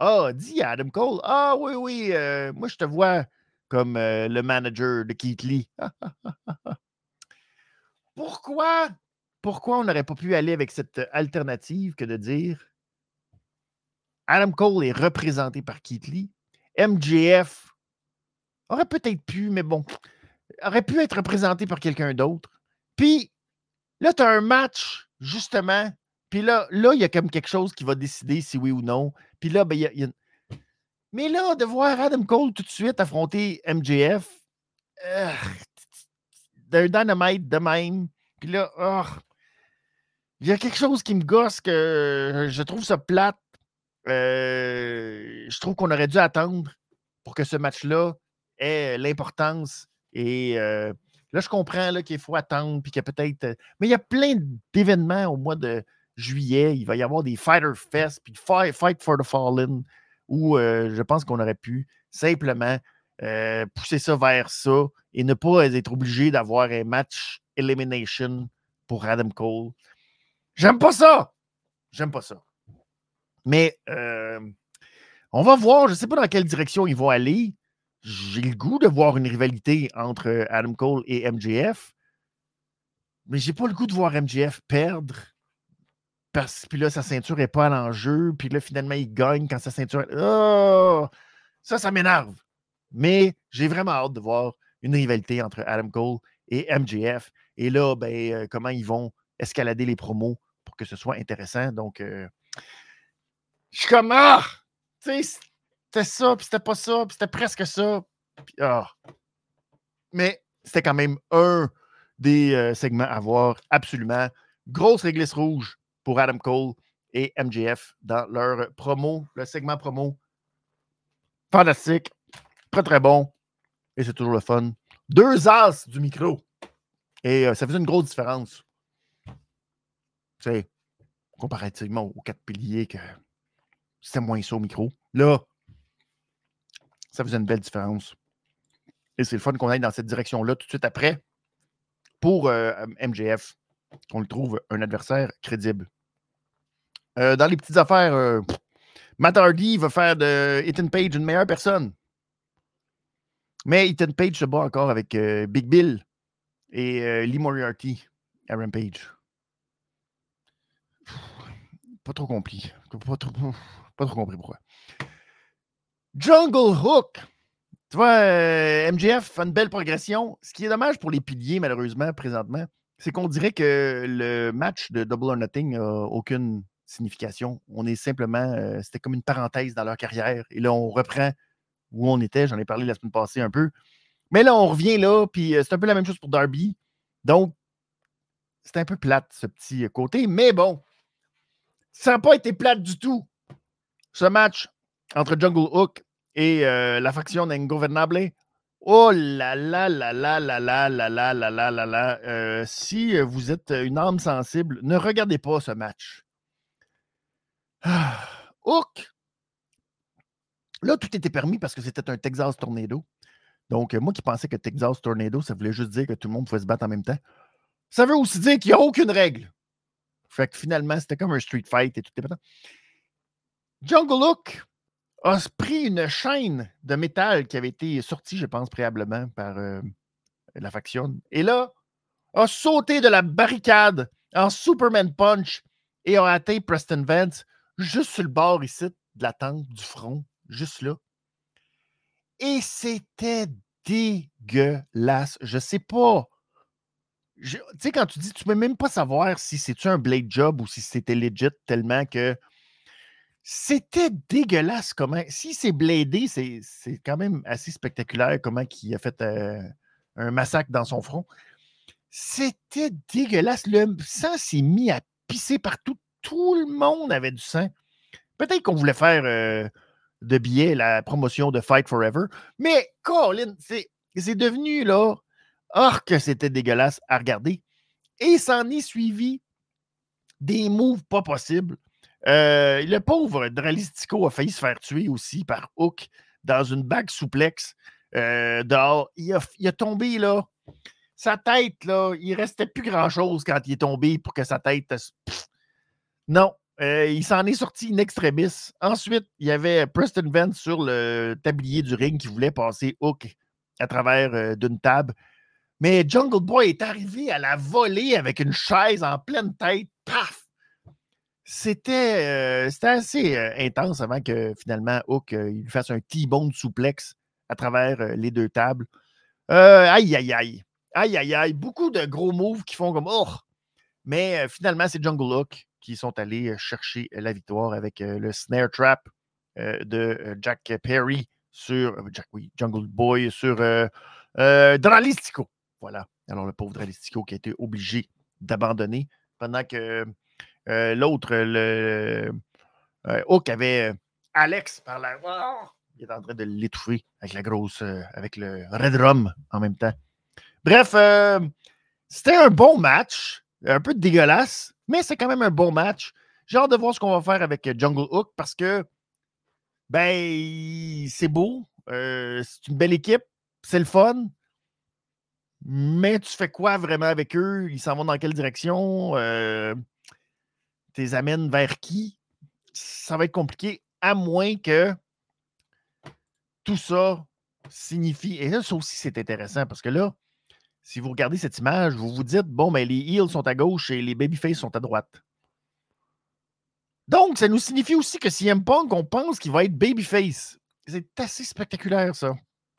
ah, oh, dit Adam Cole, ah oui, oui, euh, moi je te vois comme euh, le manager de Keith Lee. Pourquoi? Pourquoi on n'aurait pas pu aller avec cette alternative que de dire Adam Cole est représenté par Keith Lee? M J F aurait peut-être pu, mais bon, aurait pu être représenté par quelqu'un d'autre. Puis là, tu as un match, justement, puis là, là, il y a comme quelque chose qui va décider si oui ou non. Puis là, ben, il y a, il y a... Mais là, de voir Adam Cole tout de suite affronter M J F, euh, d'un Dynamite de même, puis là, oh, il y a quelque chose qui me gosse que je trouve ça plate. Euh, je trouve qu'on aurait dû attendre pour que ce match-là ait l'importance et... Euh, là, je comprends là, qu'il faut attendre, puis qu'il y a peut-être... Mais il y a plein d'événements au mois de juillet. Il va y avoir des Fighter Fest, puis Fight for the Fallen, où euh, je pense qu'on aurait pu simplement euh, pousser ça vers ça et ne pas être obligé d'avoir un match Elimination pour Adam Cole. J'aime pas ça! J'aime pas ça. Mais euh, on va voir, je sais pas dans quelle direction ils vont aller. J'ai le goût de voir une rivalité entre Adam Cole et M J F, mais j'ai pas le goût de voir M J F perdre parce que là, sa ceinture n'est pas à l'enjeu, puis là, finalement, il gagne quand sa ceinture... Oh! Ça, ça m'énerve. Mais j'ai vraiment hâte de voir une rivalité entre Adam Cole et M J F. Et là, ben, comment ils vont escalader les promos pour que ce soit intéressant. Donc, euh... je suis comme... Ah! Tu sais, c'était ça, puis c'était pas ça, puis c'était presque ça. Puis, oh. Mais c'était quand même un des euh, segments à voir absolument. Grosse réglisse rouge pour Adam Cole et M J F dans leur promo, le segment promo. Fantastique, très, très bon. Et c'est toujours le fun. Deux as du micro. Et euh, ça faisait une grosse différence. C'est comparativement aux quatre piliers que c'était moins ça au micro. Là, ça faisait une belle différence. Et c'est le fun qu'on aille dans cette direction-là tout de suite après pour euh, M J F, qu'on le trouve un adversaire crédible. Euh, dans les petites affaires, euh, Matt Hardy va faire de Ethan Page une meilleure personne. Mais Ethan Page se bat encore avec euh, Big Bill et euh, Lee Moriarty à Rampage. Pff, pas trop compris. Pas trop, pas trop compris pourquoi. Jungle Hook. Tu vois, euh, M J F fait une belle progression. Ce qui est dommage pour les piliers, malheureusement, présentement, c'est qu'on dirait que le match de Double or Nothing n'a aucune signification. On est simplement... Euh, c'était comme une parenthèse dans leur carrière. Et là, on reprend où on était. J'en ai parlé la semaine passée un peu. Mais là, on revient là, puis c'est un peu la même chose pour Darby. Donc, c'est un peu plate, ce petit côté. Mais bon, ça n'a pas été plate du tout. Ce match... entre Jungle Hook et euh, la faction d'Ingouvernable. Oh là là là là là là là là là là là là. Euh, si vous êtes une âme sensible, ne regardez pas ce match. Ah, Hook. Là, tout était permis parce que c'était un Texas Tornado. Donc, euh, moi qui pensais que Texas Tornado, ça voulait juste dire que tout le monde pouvait se battre en même temps. Ça veut aussi dire qu'il n'y a aucune règle. Fait que finalement, c'était comme un street fight et tout est pas. Jungle Hook a pris une chaîne de métal qui avait été sortie, je pense, préalablement par euh, la faction. Et là, a sauté de la barricade en Superman Punch et a atteint Preston Vance juste sur le bord ici de la tente, du front, juste là. Et c'était dégueulasse. Je sais pas. Tu sais, quand tu dis, tu peux même pas savoir si c'est-tu un blade job ou si c'était legit tellement que c'était dégueulasse comment. Si c'est blédé, c'est, c'est quand même assez spectaculaire comment il a fait euh, un massacre dans son front. C'était dégueulasse. Le sang s'est mis à pisser partout. Tout le monde avait du sang. Peut-être qu'on voulait faire euh, de billets la promotion de Fight Forever, mais Colin, c'est C'est devenu, là, or que c'était dégueulasse à regarder. Et s'en est suivi des moves pas possibles. Euh, le pauvre Dralistico a failli se faire tuer aussi par Hook dans une bague souplexe euh, dehors. Il a, il a tombé, là. Sa tête, là, il restait plus grand-chose quand il est tombé pour que sa tête... Pff, non, euh, il s'en est sorti in extremis. Ensuite, il y avait Preston Vance sur le tablier du ring qui voulait passer Hook à travers euh, d'une table. Mais Jungle Boy est arrivé à la volée avec une chaise en pleine tête. Paf! C'était, euh, c'était assez euh, intense avant que finalement Hook euh, il fasse un T-bone souplex à travers euh, les deux tables. Euh, aïe, aïe, aïe. Aïe, aïe, aïe. Beaucoup de gros moves qui font comme « Oh! » Mais euh, finalement, c'est Jungle Hook qui sont allés euh, chercher euh, la victoire avec euh, le snare trap euh, de euh, Jack Perry sur... Euh, Jack, oui, Jungle Boy sur euh, euh, Dralistico. Voilà. Alors, le pauvre Dralistico qui a été obligé d'abandonner pendant que euh, l'autre, le euh, Hook, avait Alex par la... Oh! Il est en train de l'étouffer avec la grosse... Euh, avec le Red Rum en même temps. Bref, euh, c'était un bon match, un peu dégueulasse, mais c'est quand même un bon match. J'ai hâte de voir ce qu'on va faire avec Jungle Hook parce que, ben, c'est beau, euh, c'est une belle équipe, c'est le fun, mais tu fais quoi vraiment avec eux? Ils s'en vont dans quelle direction? Euh, tu les amènes vers qui? Ça va être compliqué, à moins que tout ça signifie... Et là, ça aussi, c'est intéressant parce que là, si vous regardez cette image, vous vous dites, bon, ben, les heels sont à gauche et les babyface sont à droite. Donc, ça nous signifie aussi que C M Punk, on pense qu'il va être babyface. C'est assez spectaculaire, ça.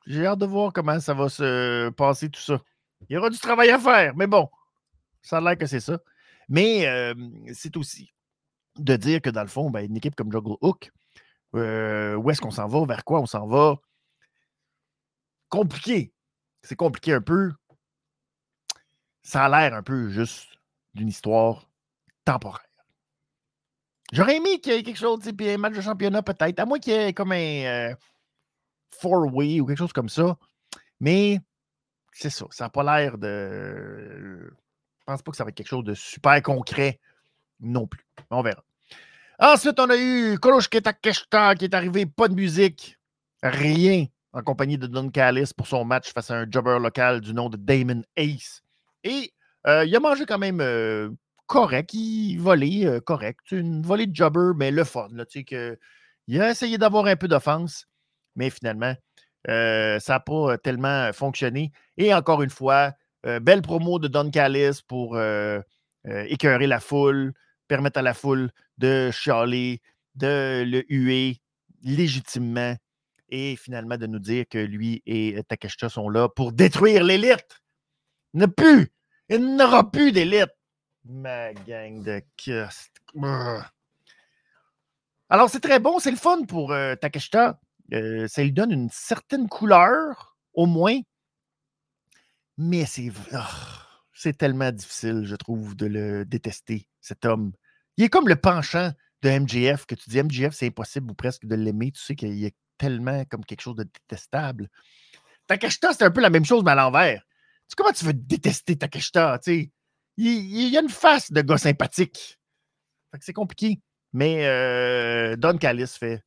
J'ai hâte de voir comment ça va se passer, tout ça. Il y aura du travail à faire, mais bon, ça a l'air que c'est ça. Mais euh, c'est aussi de dire que, dans le fond, ben, une équipe comme Jungle Hook, euh, où est-ce qu'on s'en va, vers quoi on s'en va? Compliqué. C'est compliqué un peu. Ça a l'air un peu juste d'une histoire temporaire. J'aurais aimé qu'il y ait quelque chose, puis un match de championnat peut-être, à moins qu'il y ait comme un euh, four-way ou quelque chose comme ça. Mais c'est ça, ça n'a pas l'air de... Je pense pas que ça va être quelque chose de super concret non plus. On verra. Ensuite, on a eu Koloshketa Keshta qui est arrivé, pas de musique, rien, en compagnie de Don Callis pour son match face à un jobber local du nom de Damon Ace. Et euh, il a mangé quand même euh, correct, il volait euh, correct. Une volée de jobber, mais le fun. Là, tu sais que, il a essayé d'avoir un peu d'offense, mais finalement, euh, ça n'a pas tellement fonctionné. Et encore une fois, euh, belle promo de Don Callis pour euh, euh, écœurer la foule, permettre à la foule de chialer, de le huer légitimement et finalement de nous dire que lui et Takeshita sont là pour détruire l'élite. Il n'a plus! Il n'aura plus d'élite! Ma gang de cast. Alors, c'est très bon, c'est le fun pour euh, Takeshita. Euh, ça lui donne une certaine couleur, au moins. Mais c'est... Oh, c'est tellement difficile, je trouve, de le détester, cet homme. Il est comme le penchant de M J F, que tu dis M J F, c'est impossible ou presque de l'aimer. Tu sais qu'il y a tellement comme quelque chose de détestable. Takeshita, c'est un peu la même chose, mais à l'envers. Comment tu veux détester Takeshita? Il, il y a une face de gars sympathique. Fait que c'est compliqué. Mais euh, Don Callis fait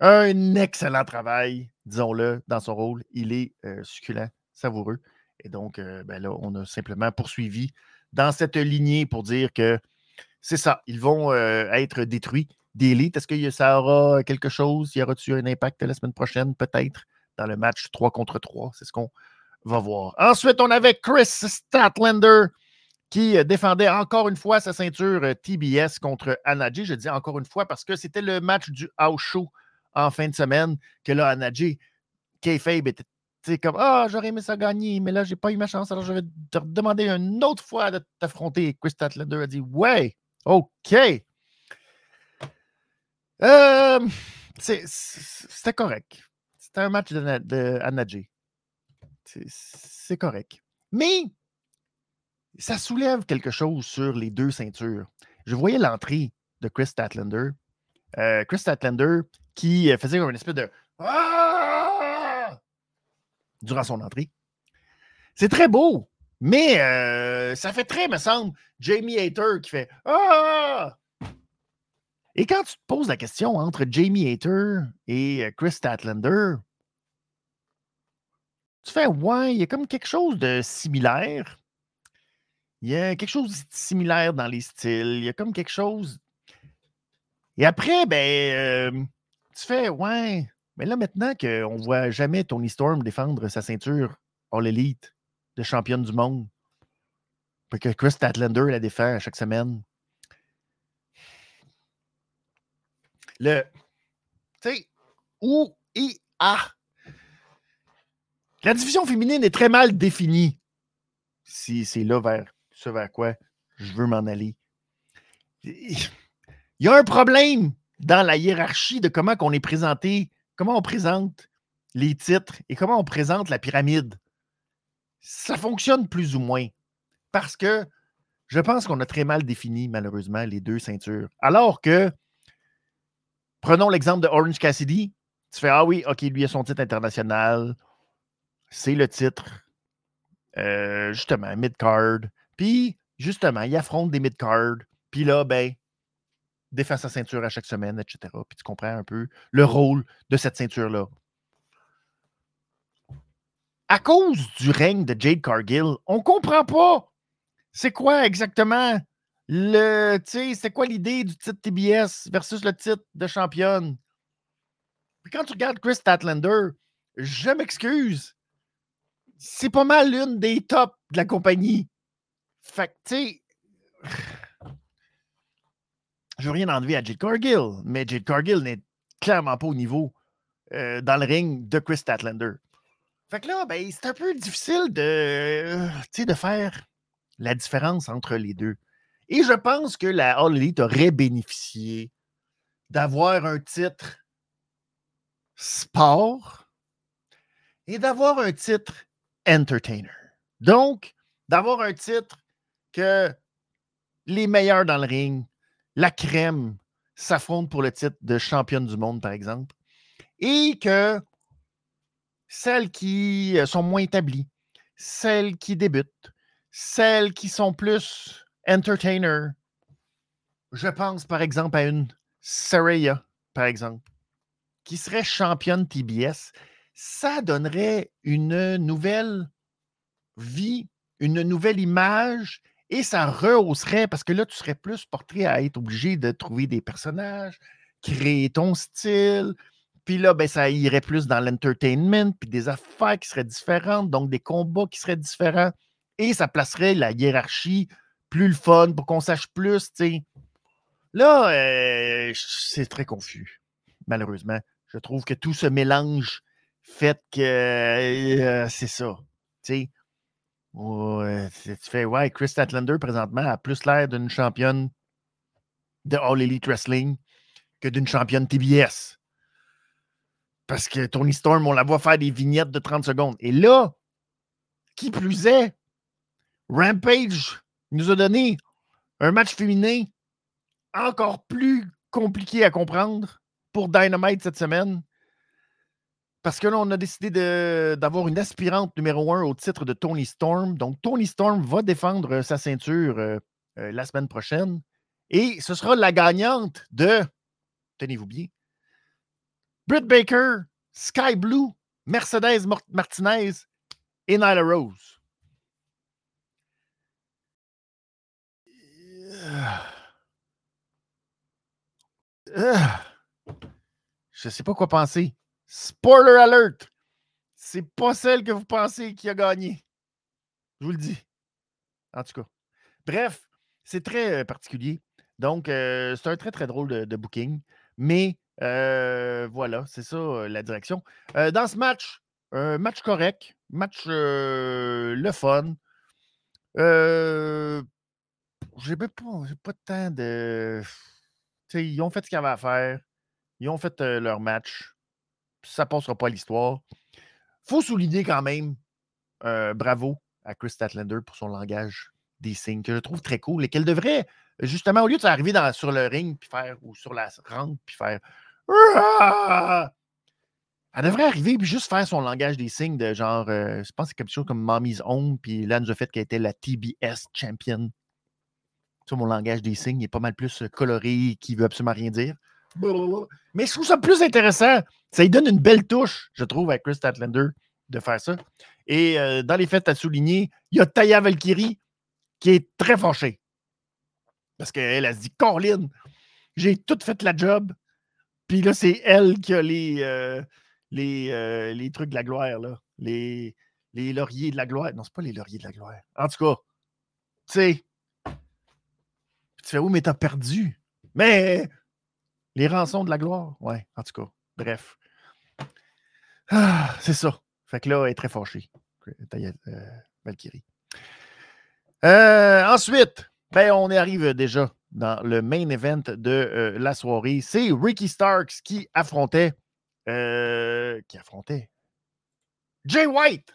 un excellent travail, disons-le, dans son rôle. Il est euh, succulent, savoureux. Et donc, euh, ben là, on a simplement poursuivi dans cette lignée pour dire que c'est ça. Ils vont euh, être détruits, d'élite. Est-ce que ça aura quelque chose? Y aura-t-il un impact la semaine prochaine? Peut-être dans le match trois contre trois. C'est ce qu'on va voir. Ensuite, on avait Chris Statlander qui défendait encore une fois sa ceinture T B S contre Anna Jay. Je dis encore une fois parce que c'était le match du house show en fin de semaine que là, Anna Jay, kayfabe était comme « Ah, oh, j'aurais aimé ça gagner, mais là, j'ai pas eu ma chance, alors je vais te demander une autre fois de t'affronter. » Chris Statlander a dit « Ouais, OK. Euh, » C'était correct. C'était un match de Anna Jay. C'est, c'est correct. Mais ça soulève quelque chose sur les deux ceintures. Je voyais l'entrée de Chris Statlander. Euh, Chris Statlander qui faisait une espèce de... durant son entrée. C'est très beau, mais euh, ça fait très, me semble, Jamie Hayter qui fait « Ah! » Et quand tu te poses la question entre Jamie Hayter et Chris Statlander, tu fais « Ouais, il y a comme quelque chose de similaire. Il y a quelque chose de similaire dans les styles. Il y a comme quelque chose... » Et après, ben, euh, tu fais « Ouais, mais là, maintenant qu'on ne voit jamais Tony Storm défendre sa ceinture All Elite de championne du monde, parce que Chris Statlander la défend à chaque semaine. » Le, tu sais, où et à. La division féminine est très mal définie. Si c'est là vers ce vers quoi je veux m'en aller. Il y a un problème dans la hiérarchie de comment qu'on est présenté, comment on présente les titres et comment on présente la pyramide. Ça fonctionne plus ou moins parce que je pense qu'on a très mal défini, malheureusement, les deux ceintures. Alors que prenons l'exemple de Orange Cassidy. Tu fais « Ah oui, OK, lui a son titre international. C'est le titre. Euh, justement, mid-card. » Puis, justement, il affronte des mid-card. Puis là, ben, défend sa ceinture à chaque semaine, et cetera. Puis tu comprends un peu le rôle de cette ceinture-là. À cause du règne de Jade Cargill, on comprend pas c'est quoi exactement... Le, tu sais, c'est quoi l'idée du titre T B S versus le titre de championne? Puis quand tu regardes Chris Statlander, je m'excuse, c'est pas mal l'une des tops de la compagnie. Fait que, tu sais, je veux rien enlever à Jade Cargill, mais Jade Cargill n'est clairement pas au niveau euh, dans le ring de Chris Statlander. Fait que là, ben, c'est un peu difficile de, euh, tu sais, de faire la différence entre les deux. Et je pense que la All Elite aurait bénéficié d'avoir un titre sport et d'avoir un titre entertainer. Donc, d'avoir un titre que les meilleurs dans le ring, la crème, s'affrontent pour le titre de championne du monde, par exemple, et que celles qui sont moins établies, celles qui débutent, celles qui sont plus... entertainer. Je pense, par exemple, à une Saraya, par exemple, qui serait championne T B S. Ça donnerait une nouvelle vie, une nouvelle image, et ça rehausserait, parce que là, tu serais plus porté à être obligé de trouver des personnages, créer ton style, puis là, ben, ça irait plus dans l'entertainment, puis des affaires qui seraient différentes, donc des combats qui seraient différents, et ça placerait la hiérarchie plus le fun, pour qu'on sache plus, tu sais. Là, euh, c'est très confus, malheureusement. Je trouve que tout ce mélange fait que euh, c'est ça, tu sais. Ouais, tu fais, ouais, Chris Statlander, présentement, a plus l'air d'une championne de All Elite Wrestling que d'une championne T B S. Parce que Tony Storm, on la voit faire des vignettes de trente secondes. Et là, qui plus est, Rampage... Il nous a donné un match féminin encore plus compliqué à comprendre pour Dynamite cette semaine. Parce que là, on a décidé de, d'avoir une aspirante numéro un au titre de Tony Storm. Donc, Tony Storm va défendre sa ceinture euh, euh, la semaine prochaine. Et ce sera la gagnante de, tenez-vous bien, Britt Baker, Sky Blue, Mercedes Mort- Martinez et Nyla Rose. Je sais pas quoi penser. Spoiler alert! C'est pas celle que vous pensez qui a gagné. Je vous le dis. En tout cas. Bref, c'est très particulier. Donc, euh, c'est un très, très drôle de, de booking. Mais euh, voilà, c'est ça euh, la direction. Euh, dans ce match, un match correct, match euh, le fun. Euh... J'ai pas, j'ai pas de temps de... T'sais, ils ont fait ce qu'ils avaient à faire. Ils ont fait euh, leur match. Ça passera pas à l'histoire. Faut souligner quand même euh, bravo à Chris Statlander pour son langage des signes, que je trouve très cool et qu'elle devrait, justement, au lieu de s'arriver dans, sur le ring puis faire ou sur la rampe puis faire... Elle devrait arriver et juste faire son langage des signes de genre, euh, je pense que c'est quelque chose comme Mommy's Home, puis là, elle nous a fait qu'elle était la T B S Champion. Ça, mon langage des signes est pas mal plus coloré, qui veut absolument rien dire. Mais je trouve ça plus intéressant. Ça lui donne une belle touche, je trouve, à Chris Statlander de faire ça. Et euh, dans les faits à souligner, il y a Taya Valkyrie qui est très fâchée. Parce qu'elle, elle se dit, Corline, j'ai tout fait la job. Puis là, c'est elle qui a les, euh, les, euh, les trucs de la gloire, là. Les, les lauriers de la gloire. Non, c'est pas les lauriers de la gloire. En tout cas, tu sais, tu fais où, mais t'as perdu. Mais les rançons de la gloire. Ouais, en tout cas, bref. Ah, c'est ça. Fait que là, elle est très fâchée, euh, Valkyrie. Euh, ensuite, ben, on arrive déjà dans le main event de euh, la soirée. C'est Ricky Starks qui affrontait euh, qui affrontait Jay White.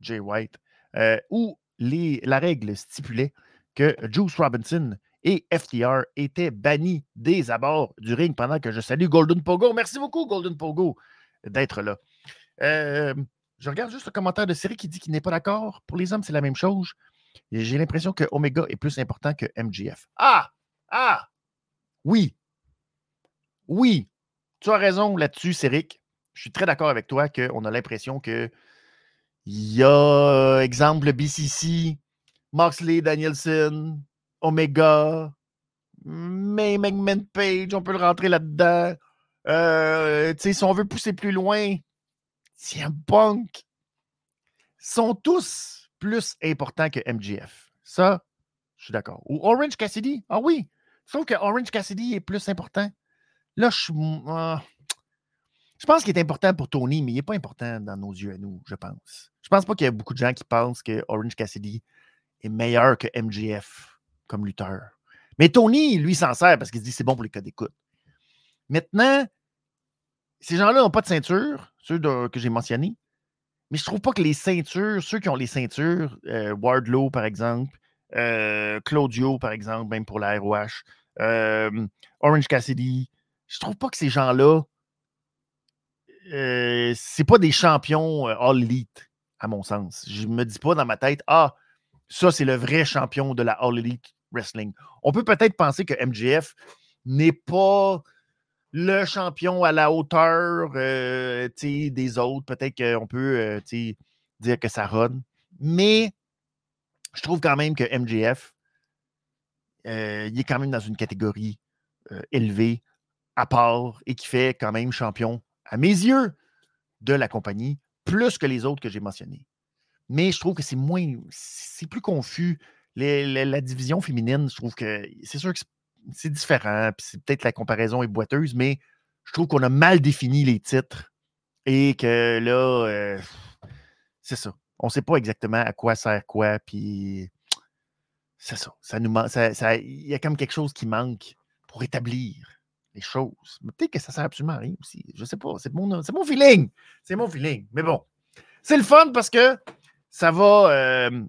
Jay White, euh, où les, la règle stipulait que Juice Robinson et F T R étaient bannis des abords du ring pendant que je salue Golden Pogo. Merci beaucoup, Golden Pogo, d'être là. Euh, je regarde juste le commentaire de Cyril qui dit qu'il n'est pas d'accord. Pour les hommes, c'est la même chose. Et j'ai l'impression que Omega est plus important que M J F. Ah! Ah! Oui! Oui! Tu as raison là-dessus, Céric. Je suis très d'accord avec toi qu'on a l'impression que il y a, exemple, le B C C, Moxley, Danielson, Omega, mais Hangman Page, on peut le rentrer là-dedans. Euh, tu sais, si on veut pousser plus loin, C M Punk, sont tous plus important que M J F. Ça, je suis d'accord. Ou Orange Cassidy. Ah oui! Sauf que Orange Cassidy est plus important. Là, je, euh, je pense qu'il est important pour Tony, mais il n'est pas important dans nos yeux à nous, je pense. Je pense pas qu'il y a beaucoup de gens qui pensent que Orange Cassidy est meilleur que M J F comme lutteur. Mais Tony, lui, s'en sert parce qu'il se dit c'est bon pour les cas d'écoute. Maintenant, ces gens-là n'ont pas de ceinture, ceux de, que j'ai mentionnés. Mais je trouve pas que les ceintures, ceux qui ont les ceintures, euh, Wardlow, par exemple, euh, Claudio, par exemple, même pour la R O H, euh, Orange Cassidy, je trouve pas que ces gens-là, euh, c'est pas des champions euh, All Elite, à mon sens. Je me dis pas dans ma tête, ah, ça, c'est le vrai champion de la All Elite Wrestling. On peut peut-être penser que M J F n'est pas le champion à la hauteur euh, des autres. Peut-être qu'on peut euh, dire que ça rôde. Mais je trouve quand même que M J F, euh, il est quand même dans une catégorie euh, élevée, à part, et qui fait quand même champion, à mes yeux, de la compagnie, plus que les autres que j'ai mentionnés. Mais je trouve que c'est moins, c'est plus confus. Les, les, la division féminine, je trouve que c'est sûr que c'est C'est différent, puis c'est peut-être la comparaison est boiteuse, mais je trouve qu'on a mal défini les titres et que là, euh, c'est ça. On ne sait pas exactement à quoi sert quoi, puis c'est ça. Ça nous man- ça, ça, y a comme quelque chose qui manque pour établir les choses. Mais peut-être que ça ne sert absolument à rien aussi. Je ne sais pas. C'est mon, c'est mon feeling. C'est mon feeling. Mais bon, c'est le fun parce que ça va, euh,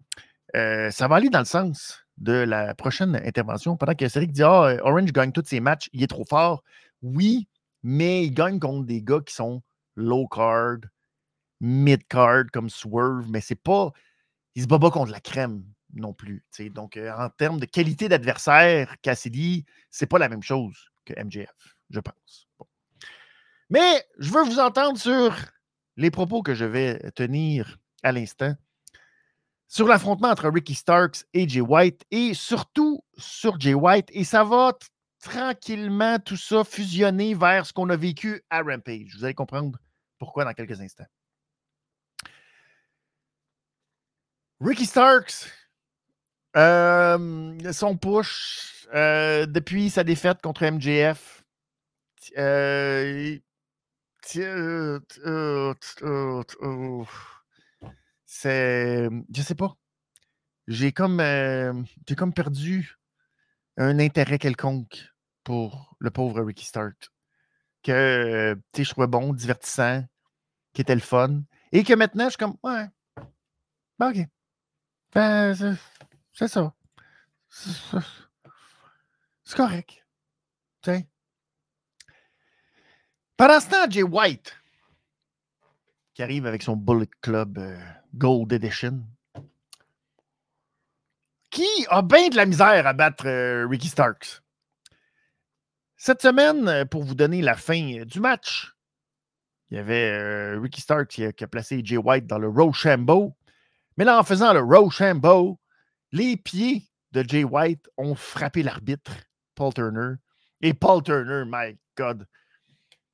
euh, ça va aller dans le sens de la prochaine intervention. Pendant que Céric dit « Ah, Orange gagne tous ses matchs, il est trop fort. » Oui, mais il gagne contre des gars qui sont low-card, mid-card, comme Swerve, mais c'est pas... Il se bat pas contre la crème non plus. T'sais. Donc, euh, en termes de qualité d'adversaire, Cassidy, c'est pas la même chose que M J F, je pense. Bon. Mais je veux vous entendre sur les propos que je vais tenir à l'instant sur l'affrontement entre Ricky Starks et Jay White, et surtout sur Jay White. Et ça va t- tranquillement, tout ça, fusionner vers ce qu'on a vécu à Rampage. Vous allez comprendre pourquoi dans quelques instants. Ricky Starks, euh, son push euh, depuis sa défaite contre M J F, euh, euh, euh, euh, euh, c'est, je sais pas, j'ai comme, euh, j'ai comme perdu un intérêt quelconque pour le pauvre Ricky Starks, que, tu sais, je trouvais bon, divertissant, qui était le fun, et que maintenant, je suis comme, ouais, ben, ok, ben, c'est, c'est ça, c'est, c'est, c'est correct, tu sais. Pendant ce temps, Jay White, qui arrive avec son Bullet Club euh, Gold Edition. Qui a bien de la misère à battre euh, Ricky Starks. Cette semaine, pour vous donner la fin du match, il y avait euh, Ricky Starks qui a, qui a placé Jay White dans le Rochambeau. Mais là, en faisant le Rochambeau, les pieds de Jay White ont frappé l'arbitre, Paul Turner. Et Paul Turner, my God,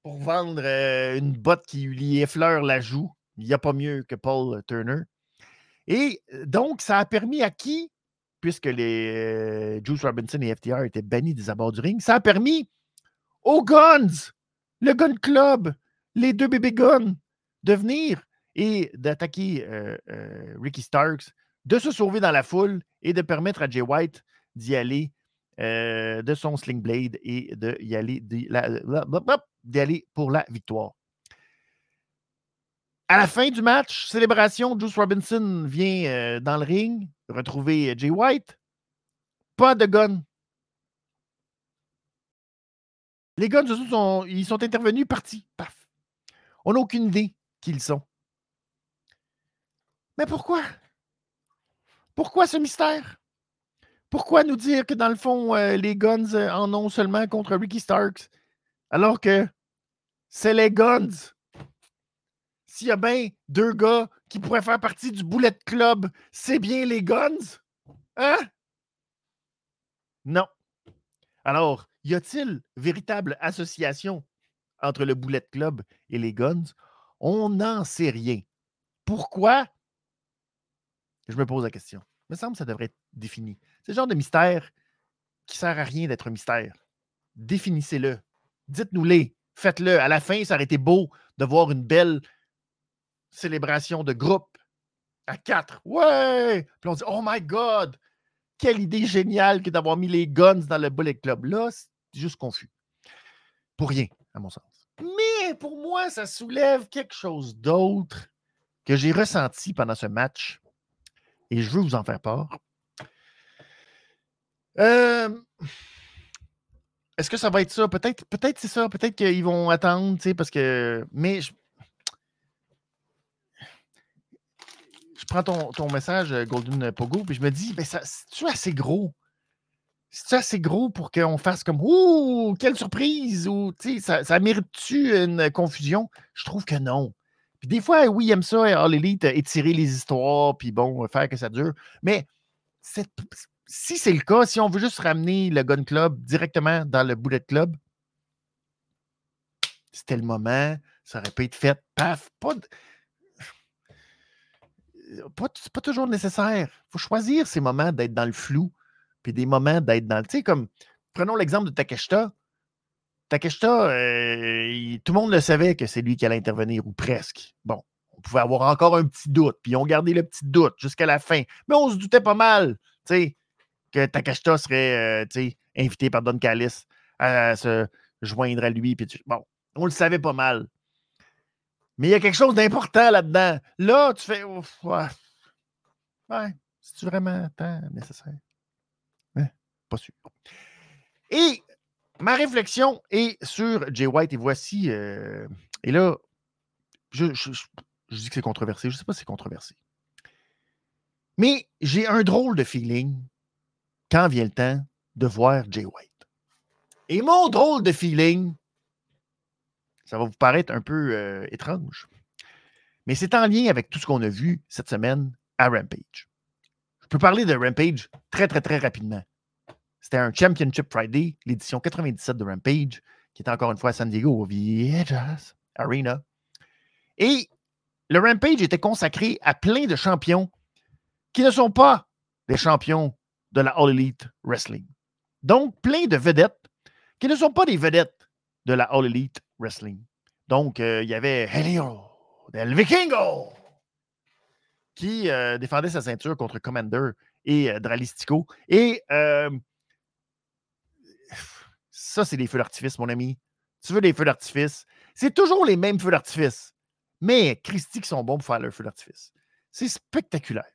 pour vendre euh, une botte qui lui effleure la joue, il n'y a pas mieux que Paul Turner. Et donc, ça a permis à qui, puisque les euh, Juice Robinson et F T R étaient bannis des abords du ring, ça a permis aux Guns, le Gun Club, les deux bébés Guns, de venir et d'attaquer euh, euh, Ricky Starks, de se sauver dans la foule et de permettre à Jay White d'y aller euh, de son Sling Blade et de y aller, de la, la, la, la, d'y aller pour la victoire. À la fin du match, célébration, Juice Robinson vient euh, dans le ring retrouver Jay White. Pas de gun. Les guns, sont, ils sont intervenus, partis. Paf. On n'a aucune idée qui ils sont. Mais pourquoi? Pourquoi ce mystère? Pourquoi nous dire que dans le fond, euh, les Guns en ont seulement contre Ricky Starks, alors que c'est les Guns? S'il y a bien deux gars qui pourraient faire partie du Bullet Club, c'est bien les Guns? Hein? Non. Alors, y a-t-il véritable association entre le Bullet Club et les Guns? On n'en sait rien. Pourquoi? Je me pose la question. Il me semble que ça devrait être défini. C'est le genre de mystère qui ne sert à rien d'être un mystère. Définissez-le. Dites-nous-les. Faites-le. À la fin, ça aurait été beau de voir une belle célébration de groupe à quatre. Ouais! Puis on dit, oh my God! Quelle idée géniale que d'avoir mis les Guns dans le Bullet Club. Là, c'est juste confus. Pour rien, à mon sens. Mais pour moi, ça soulève quelque chose d'autre que j'ai ressenti pendant ce match. Et je veux vous en faire part. Euh, est-ce que ça va être ça? Peut-être, peut-être c'est ça. Peut-être qu'ils vont attendre, tu sais, parce que... Mais je, je prends ton, ton message, Golden Pogo, puis je me dis, ben ça, c'est-tu assez gros? C'est-tu assez gros pour qu'on fasse comme « Ouh, quelle surprise! » Ou, tu sais, ça, ça mérite-tu une confusion? Je trouve que non. Puis des fois, oui, ils aiment ça, All Elite, étirer les histoires, puis bon, faire que ça dure. Mais cette, si c'est le cas, si on veut juste ramener le Gun Club directement dans le Bullet Club, c'était le moment, ça aurait pu être fait, paf, pas, pas, c'est pas toujours nécessaire. Il faut choisir ces moments d'être dans le flou, puis des moments d'être dans le... Tu sais, comme, prenons l'exemple de Takeshita. Takeshita, euh, il, tout le monde le savait que c'est lui qui allait intervenir, ou presque. Bon, on pouvait avoir encore un petit doute, puis on gardait le petit doute jusqu'à la fin. Mais on se doutait pas mal, tu sais, que Takeshita serait, euh, tu sais, invité par Don Callis à, à se joindre à lui. Puis bon, on le savait pas mal. Mais il y a quelque chose d'important là-dedans. Là, tu fais, ouf, ouais, ouais, c'est-tu vraiment tant nécessaire? Hein? Pas sûr. Et ma réflexion est sur Jay White, et voici... Euh, et là, je, je, je, je dis que c'est controversé. Je ne sais pas si c'est controversé. Mais j'ai un drôle de feeling quand vient le temps de voir Jay White. Et mon drôle de feeling, ça va vous paraître un peu euh, étrange, mais c'est en lien avec tout ce qu'on a vu cette semaine à Rampage. Je peux parler de Rampage très, très, très rapidement. C'était un Championship Friday, l'édition quatre-vingt-dix-sept de Rampage, qui était encore une fois à San Diego, au V H S Arena. Et le Rampage était consacré à plein de champions qui ne sont pas des champions de la All Elite Wrestling. Donc, plein de vedettes qui ne sont pas des vedettes de la All Elite Wrestling. Donc, euh, il y avait Helio del Vikingo qui euh, défendait sa ceinture contre Commander et euh, Dralistico. Et... Euh, ça, c'est des feux d'artifice, mon ami. Tu veux des feux d'artifice? C'est toujours les mêmes feux d'artifice. Mais Christy qui sont bons pour faire leurs feux d'artifice. C'est spectaculaire.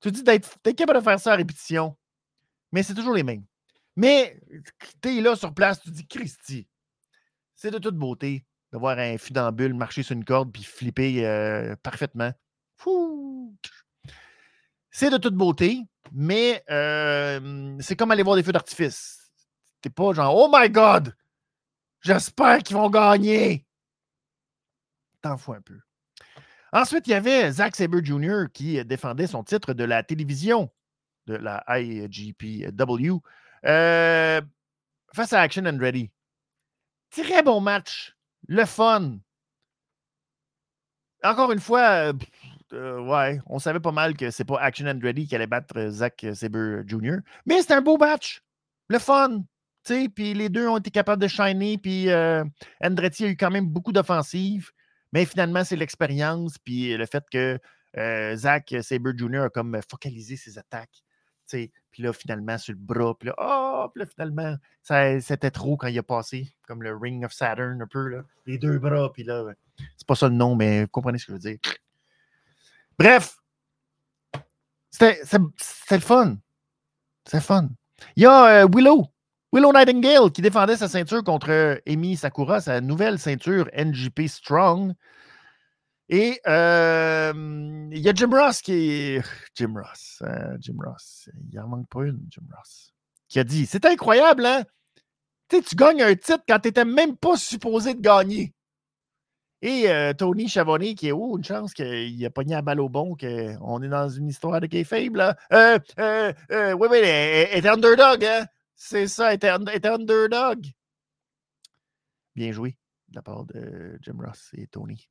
Tu te dis d'être t'es capable de faire ça à répétition, mais c'est toujours les mêmes. Mais t'es là sur place, tu dis Christy. C'est de toute beauté. de voir un funambule marcher sur une corde puis flipper euh, parfaitement. Fouh! C'est de toute beauté, mais euh, c'est comme aller voir des feux d'artifice. T'es pas genre « Oh my God! J'espère qu'ils vont gagner! » T'en fous un peu. Ensuite, il y avait Zack Sabre junior qui défendait son titre de la télévision de la I G P W euh, face à Action and Ready. Très bon match. Le fun. Encore une fois, euh, ouais, on savait pas mal que c'est pas Action and Ready qui allait battre Zack Sabre junior Mais c'était un beau match. Le fun. Puis les deux ont été capables de shiner. Puis euh, Andretti a eu quand même beaucoup d'offensives. Mais finalement, c'est l'expérience. Puis le fait que euh, Zack Sabre junior a comme focalisé ses attaques. Puis là, finalement, sur le bras. Puis là, oh, puis là, finalement, ça, c'était trop quand il a passé. Comme le Ring of Saturn, un peu. Là. Les deux bras. Puis là, c'est pas ça le nom, mais vous comprenez ce que je veux dire. Bref, c'était, c'était, c'était le fun. C'était le fun. Il y a euh, Willow. Willow Nightingale qui défendait sa ceinture contre Emi Sakura, sa nouvelle ceinture N J P Strong. Et euh, il y a Jim Ross qui... Jim Ross, euh, Jim Ross, il en manque pas une, Jim Ross. Qui a dit, c'est incroyable, hein? Tu sais, tu gagnes un titre quand tu n'étais même pas supposé de gagner. Et euh, Tony Schiavone qui est, oh, une chance qu'il a pogné la balle au bon, qu'on est dans une histoire de kayfabe, là. Euh, euh, euh, oui, oui, elle était underdog, hein? C'est ça, elle était, elle était underdog. Bien joué de la part de Jim Ross et Tony.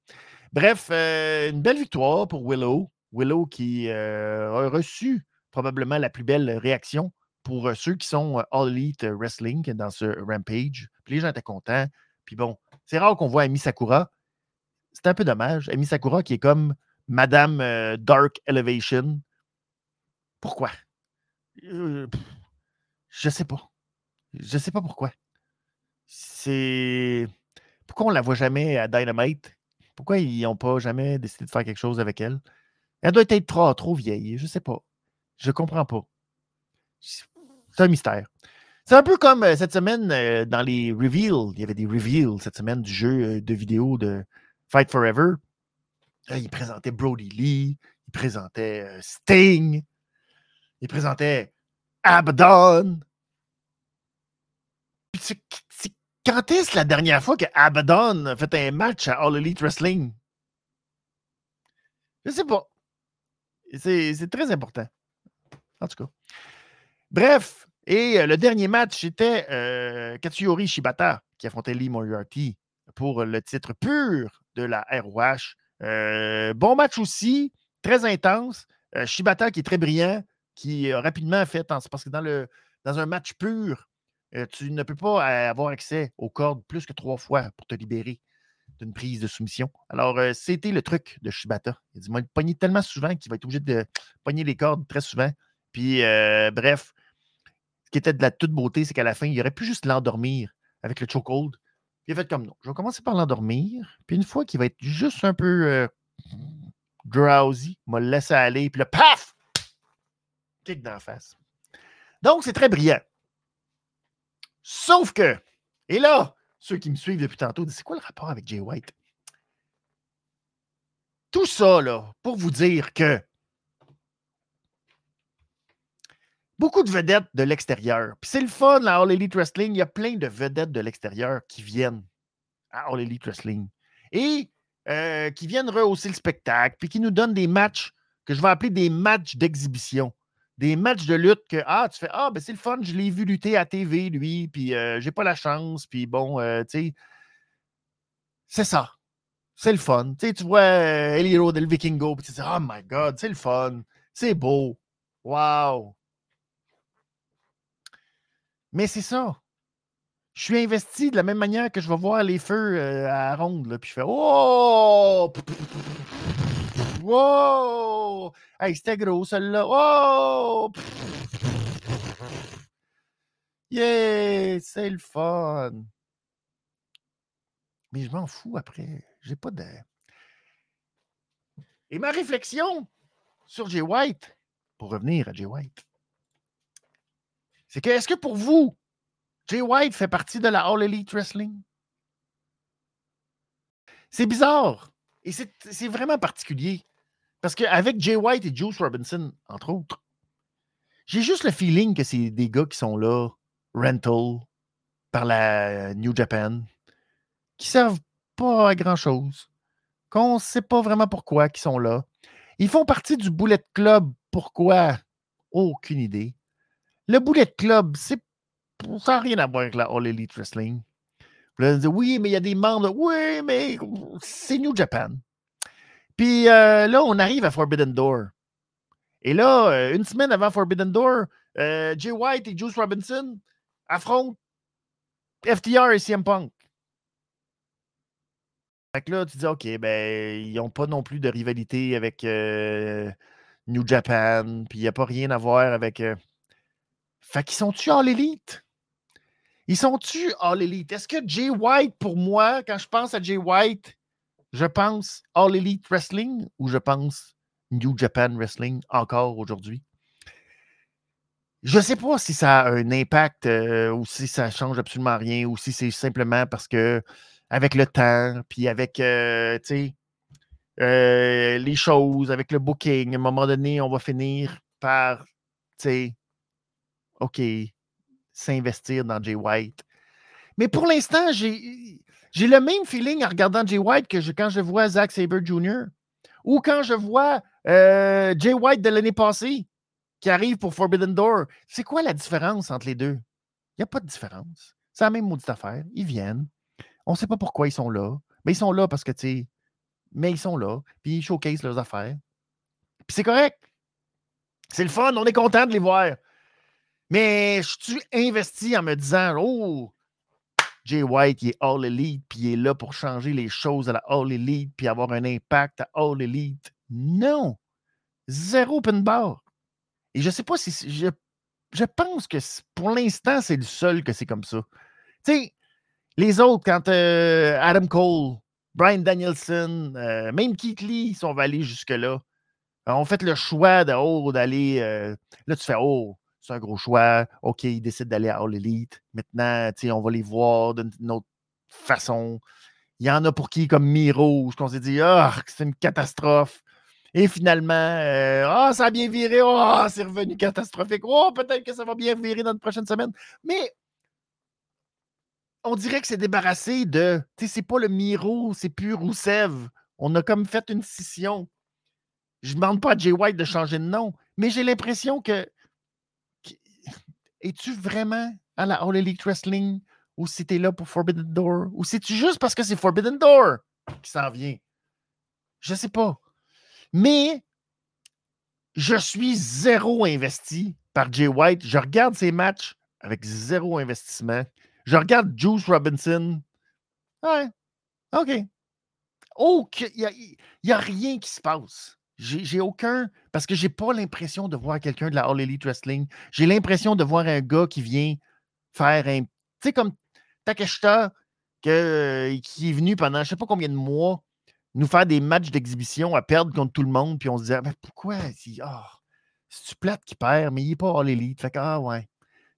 Bref, euh, une belle victoire pour Willow. Willow qui euh, a reçu probablement la plus belle réaction pour euh, ceux qui sont euh, All Elite Wrestling dans ce Rampage. Puis les gens étaient contents. Puis bon, c'est rare qu'on voit Emi Sakura. C'est un peu dommage. Emi Sakura qui est comme Madame euh, Dark Elevation. Pourquoi? Euh, Je sais pas. Je sais pas pourquoi. C'est... Pourquoi on la voit jamais à Dynamite? Pourquoi ils n'ont pas jamais décidé de faire quelque chose avec elle? Elle doit être trop, trop vieille. Je sais pas. Je comprends pas. C'est un mystère. C'est un peu comme euh, cette semaine euh, dans les reveals. Il y avait des reveals cette semaine du jeu euh, de vidéo de Fight Forever. Euh, ils présentaient Brody Lee. Ils présentaient euh, Sting. Ils présentaient... Abaddon. Quand est-ce la dernière fois que Abaddon a fait un match à All Elite Wrestling? Je sais pas. C'est, c'est très important. En tout cas. Bref, et le dernier match, c'était euh, Katsuyori Shibata qui affrontait Lee Moriarty pour le titre pur de la R O H. Euh, bon match aussi, très intense. Euh, Shibata qui est très brillant. Qui a rapidement fait, parce que dans, le, dans un match pur, tu ne peux pas avoir accès aux cordes plus que trois fois pour te libérer d'une prise de soumission. Alors, c'était le truc de Shibata. Il dit, moi, il pognait tellement souvent qu'il va être obligé de pogner les cordes très souvent. Puis, euh, bref, ce qui était de la toute beauté, c'est qu'à la fin, il aurait pu juste l'endormir avec le chokehold. Il a fait comme non. Je vais commencer par l'endormir. Puis, une fois qu'il va être juste un peu euh, drowsy, il m'a laissé aller. Puis, le paf! Kick d'en face. Donc, c'est très brillant. Sauf que, et là, ceux qui me suivent depuis tantôt disent, c'est quoi le rapport avec Jay White? Tout ça, là, pour vous dire que beaucoup de vedettes de l'extérieur, puis c'est le fun, là, All Elite Wrestling, il y a plein de vedettes de l'extérieur qui viennent à All Elite Wrestling et euh, qui viennent rehausser le spectacle, puis qui nous donnent des matchs que je vais appeler des matchs d'exhibition. Des matchs de lutte que, ah, tu fais, ah, ben c'est le fun, je l'ai vu lutter à T V, lui, puis euh, j'ai pas la chance, puis bon, euh, tu sais, c'est ça. C'est le fun. Tu sais, tu vois euh, El Hero del Vikingo, puis tu dis, oh my God, c'est le fun, c'est beau, wow. Mais c'est ça. Je suis investi de la même manière que je vais voir les feux euh, à la ronde, puis je fais, oh! Wow! Hey, c'était gros, celle-là. Wow! Yeah! C'est le fun! Mais je m'en fous après. J'ai pas de... Et ma réflexion sur Jay White, pour revenir à Jay White, c'est que, est-ce que pour vous, Jay White fait partie de la All Elite Wrestling? C'est bizarre. Et c'est, c'est vraiment particulier. Parce qu'avec Jay White et Juice Robinson, entre autres, j'ai juste le feeling que c'est des gars qui sont là, rental, par la New Japan, qui servent pas à grand-chose, qu'on ne sait pas vraiment pourquoi qu'ils sont là. Ils font partie du Bullet Club. Pourquoi? Aucune idée. Le Bullet Club, c'est ça n'a rien à voir avec la All Elite Wrestling. Vous allez dire, oui, mais il y a des membres. Oui, mais c'est New Japan. Puis euh, là, on arrive à Forbidden Door. Et là, une semaine avant Forbidden Door, euh, Jay White et Juice Robinson affrontent F T R et C M Punk. Fait que là, tu dis, OK, ben, ils n'ont pas non plus de rivalité avec euh, New Japan, puis il n'y a pas rien à voir avec... Euh... Fait qu'ils sont-tu All Elite? Ils sont-tu All Elite? Est-ce que Jay White, pour moi, quand je pense à Jay White, je pense All Elite Wrestling ou je pense New Japan Wrestling encore aujourd'hui? Je ne sais pas si ça a un impact euh, ou si ça ne change absolument rien ou si c'est simplement parce que avec le temps, puis avec euh, tu sais, euh, les choses, avec le booking, à un moment donné, on va finir par, tu sais, OK, s'investir dans Jay White. Mais pour l'instant, j'ai, j'ai le même feeling en regardant Jay White que je, quand je vois Zack Sabre Junior ou quand je vois euh, Jay White de l'année passée qui arrive pour Forbidden Door. C'est quoi la différence entre les deux? Il n'y a pas de différence. C'est la même maudite affaire. Ils viennent. On ne sait pas pourquoi ils sont là. Mais ils sont là parce que, tu sais, mais ils sont là. Puis ils showcase leurs affaires. Puis c'est correct. C'est le fun. On est content de les voir. Mais je suis investi en me disant, oh, Jay White, il est All Elite, puis il est là pour changer les choses à la All Elite, puis avoir un impact à All Elite. Non! Zéro open bar. Et je ne sais pas si. Je, je pense que pour l'instant, c'est le seul que c'est comme ça. Tu sais, les autres, quand euh, Adam Cole, Brian Danielson, euh, même Keith Lee, si on va aller jusque-là, ont fait le choix de, oh, d'aller. Euh, là, tu fais, oh. C'est un gros choix. OK, ils décident d'aller à All Elite. Maintenant, on va les voir d'une autre façon. Il y en a pour qui, comme Miro, qu'on s'est dit, ah, oh, c'est une catastrophe. Et finalement, ah, euh, oh, ça a bien viré. Ah, oh, c'est revenu catastrophique. Oh, peut-être que ça va bien virer dans les prochaines semaines. Mais on dirait que c'est débarrassé de. Tu sais, c'est pas le Miro, c'est plus Roussev. On a comme fait une scission. Je ne demande pas à Jay White de changer de nom, mais j'ai l'impression que. Es-tu vraiment à la All Elite Wrestling ou si t'es là pour Forbidden Door? Ou c'est-tu juste parce que c'est Forbidden Door qui s'en vient? Je sais pas. Mais je suis zéro investi par Jay White. Je regarde ses matchs avec zéro investissement. Je regarde Juice Robinson. Ouais, OK. Oh, il n'y a, a rien qui se passe. J'ai, j'ai aucun... Parce que j'ai pas l'impression de voir quelqu'un de la All Elite Wrestling. J'ai l'impression de voir un gars qui vient faire un... Tu sais, comme Takeshita, que, qui est venu pendant je sais pas combien de mois nous faire des matchs d'exhibition à perdre contre tout le monde, puis on se disait, mais pourquoi? Ah, oh, c'est-tu plate qui perd, mais il est pas All Elite. Fait que, ah, ouais,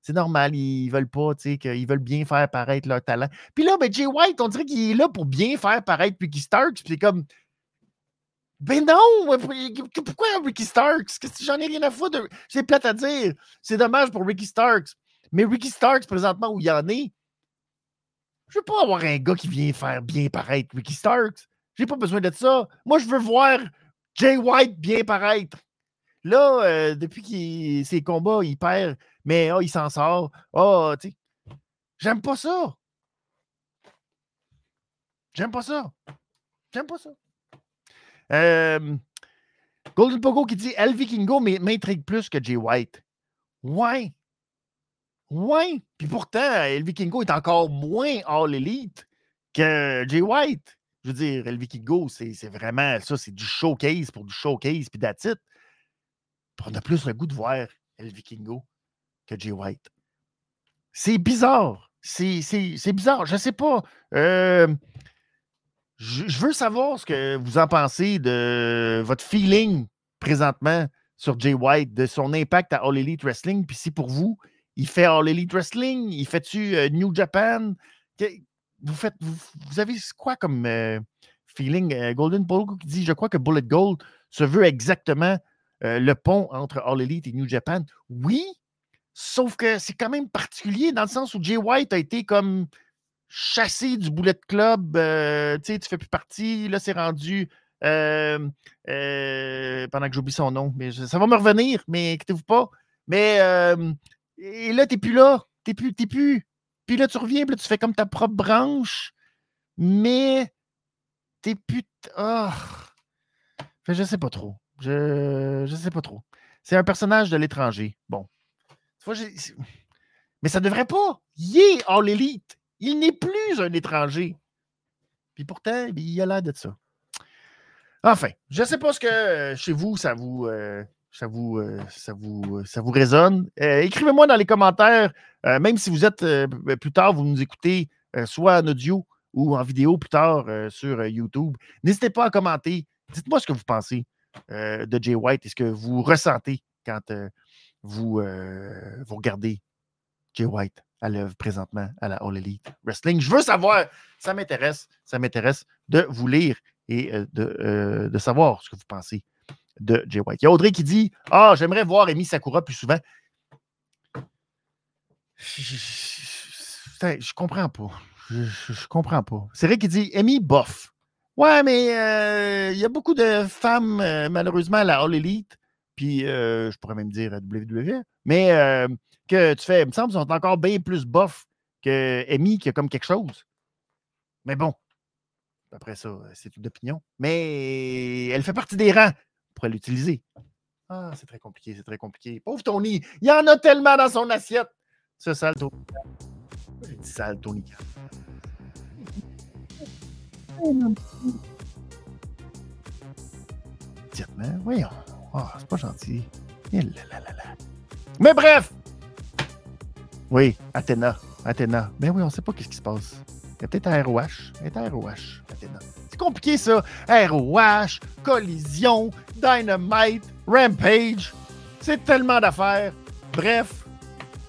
c'est normal, ils veulent pas, tu sais, qu'ils veulent bien faire paraître leur talent. Puis là, ben, Jay White, on dirait qu'il est là pour bien faire paraître Ricky Starks, puis c'est comme... Ben non! Pourquoi Ricky Starks? J'en ai rien à foutre. De... C'est plate à dire. C'est dommage pour Ricky Starks. Mais Ricky Starks, présentement, où il y en est, je veux pas avoir un gars qui vient faire bien paraître Ricky Starks. J'ai pas besoin de ça. Moi, je veux voir Jay White bien paraître. Là, euh, depuis qu'il... ses combats, il perd, mais oh, il s'en sort. Oh, tu sais. J'aime pas ça. J'aime pas ça. J'aime pas ça. Euh, Golden Pogo qui dit El Vikingo m'intrigue plus que Jay White. Ouais. Ouais. Puis pourtant, El Vikingo est encore moins All Elite que Jay White. Je veux dire, El Vikingo, c'est, c'est vraiment ça, c'est du showcase pour du showcase, puis that's it. On a plus le goût de voir El Vikingo que Jay White. C'est bizarre. C'est, c'est, c'est bizarre. Je sais pas. Euh. Je veux savoir ce que vous en pensez de votre feeling présentement sur Jay White, de son impact à All Elite Wrestling. Puis si pour vous, il fait All Elite Wrestling, il fait-tu New Japan? Vous faites, vous, vous avez quoi comme euh, feeling. Euh, Golden Polo qui dit « Je crois que Bullet Gold se veut exactement euh, le pont entre All Elite et New Japan. » Oui, sauf que c'est quand même particulier dans le sens où Jay White a été comme chassé du Bullet Club. Euh, tu sais, tu fais plus partie. Là, c'est rendu... Euh, euh, pendant que j'oublie son nom. Mais je, ça va me revenir, mais inquiétez-vous pas. Mais euh, et là, t'es plus là. T'es plus, t'es plus. Puis là, tu reviens, puis là, tu fais comme ta propre branche, mais t'es plus... Ah! Oh. Je sais pas trop. Je je sais pas trop. C'est un personnage de l'étranger. Bon. Mais ça devrait pas. Il est All Elite. Il n'est plus un étranger. Puis pourtant, il a l'air de ça. Enfin, je sais pas ce que euh, chez vous, ça vous... Euh, Ça vous, euh, ça, vous, euh, ça vous résonne. Euh, écrivez-moi dans les commentaires, euh, même si vous êtes euh, plus tard, vous nous écoutez euh, soit en audio ou en vidéo plus tard euh, sur euh, YouTube. N'hésitez pas à commenter. Dites-moi ce que vous pensez euh, de Jay White et ce que vous ressentez quand euh, vous, euh, vous regardez Jay White à l'œuvre présentement à la All Elite Wrestling. Je veux savoir, ça m'intéresse, ça m'intéresse de vous lire et euh, de, euh, de savoir ce que vous pensez de Jay White. Il y a Audrey qui dit « Ah, oh, j'aimerais voir Emi Sakura plus souvent. » Je comprends pas. Je, je, je comprends pas. C'est vrai qu'il dit « Emi, bof. » Ouais, mais il euh, y a beaucoup de femmes, euh, malheureusement, à la All Elite, puis euh, je pourrais même dire à W W E, mais euh, que tu fais, il me semble, ils sont encore bien plus bof que Emi, qui a comme quelque chose. Mais bon, après ça, c'est toute d'opinion. Mais elle fait partie des rangs. Pourrait l'utiliser. Ah, c'est très compliqué, c'est très compliqué. Pauvre Tony, il y en a tellement dans son assiette. Ce sale Tony. J'ai dit sale Tony. Tiens, voyons. Ah, oh, c'est pas gentil. Là, là, là, là. Mais bref! Oui, Athéna. Athéna. Mais oui, on sait pas qu'est-ce qui se passe. Il y a peut-être un R O H. Il y a un R O H, Athéna. C'est compliqué, ça. R O H, Collision, Dynamite, Rampage. C'est tellement d'affaires. Bref,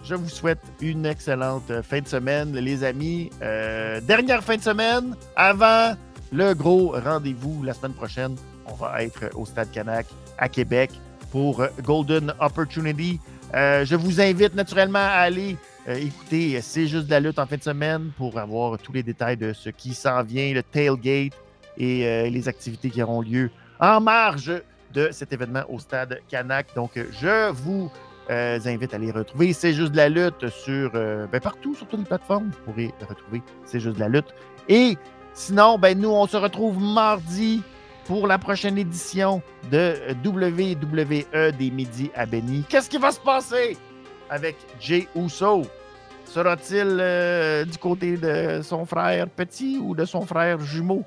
je vous souhaite une excellente fin de semaine, les amis. Euh, dernière fin de semaine avant le gros rendez-vous la semaine prochaine. On va être au Stade Canac à Québec pour Golden Opportunity. Euh, je vous invite naturellement à aller euh, écouter C'est juste de la lutte en fin de semaine pour avoir tous les détails de ce qui s'en vient, le tailgate, et euh, les activités qui auront lieu en marge de cet événement au Stade Canac. Donc, je vous euh, invite à les retrouver. C'est juste de la lutte sur euh, ben partout, sur toutes les plateformes. Vous pourrez retrouver C'est juste de la lutte. Et sinon, ben nous, on se retrouve mardi pour la prochaine édition de W W E des Midis à Benny. Qu'est-ce qui va se passer avec Jay Uso? Sera-t-il euh, du côté de son frère petit ou de son frère jumeau?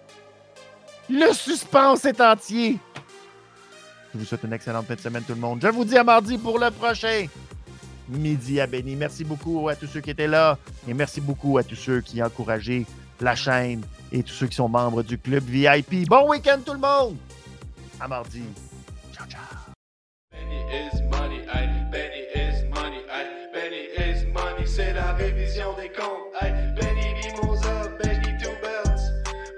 Le suspense est entier. Je vous souhaite une excellente fin de semaine, tout le monde. Je vous dis à mardi pour le prochain Midi à Benny. Merci beaucoup à tous ceux qui étaient là et merci beaucoup à tous ceux qui ont encouragé la chaîne et tous ceux qui sont membres du Club V I P. Bon week-end, tout le monde! À mardi. Ciao, ciao. Benny is money, aye. Benny is money, aye. Benny is money, c'est la révision des comptes, aye. Benny Limosa, Benny Two Belts,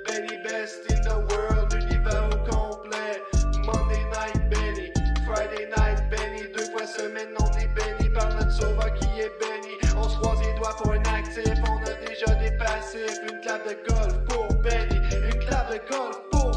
Benny Best in the World, l'univers au complet. Monday night, Benny. Friday night, Benny. Deux fois semaine, on est béni par notre sauveur qui est béni. On se croise les doigts pour un actif, on a déjà des passifs. Une clave de golf pour Benny, une clave de golf pour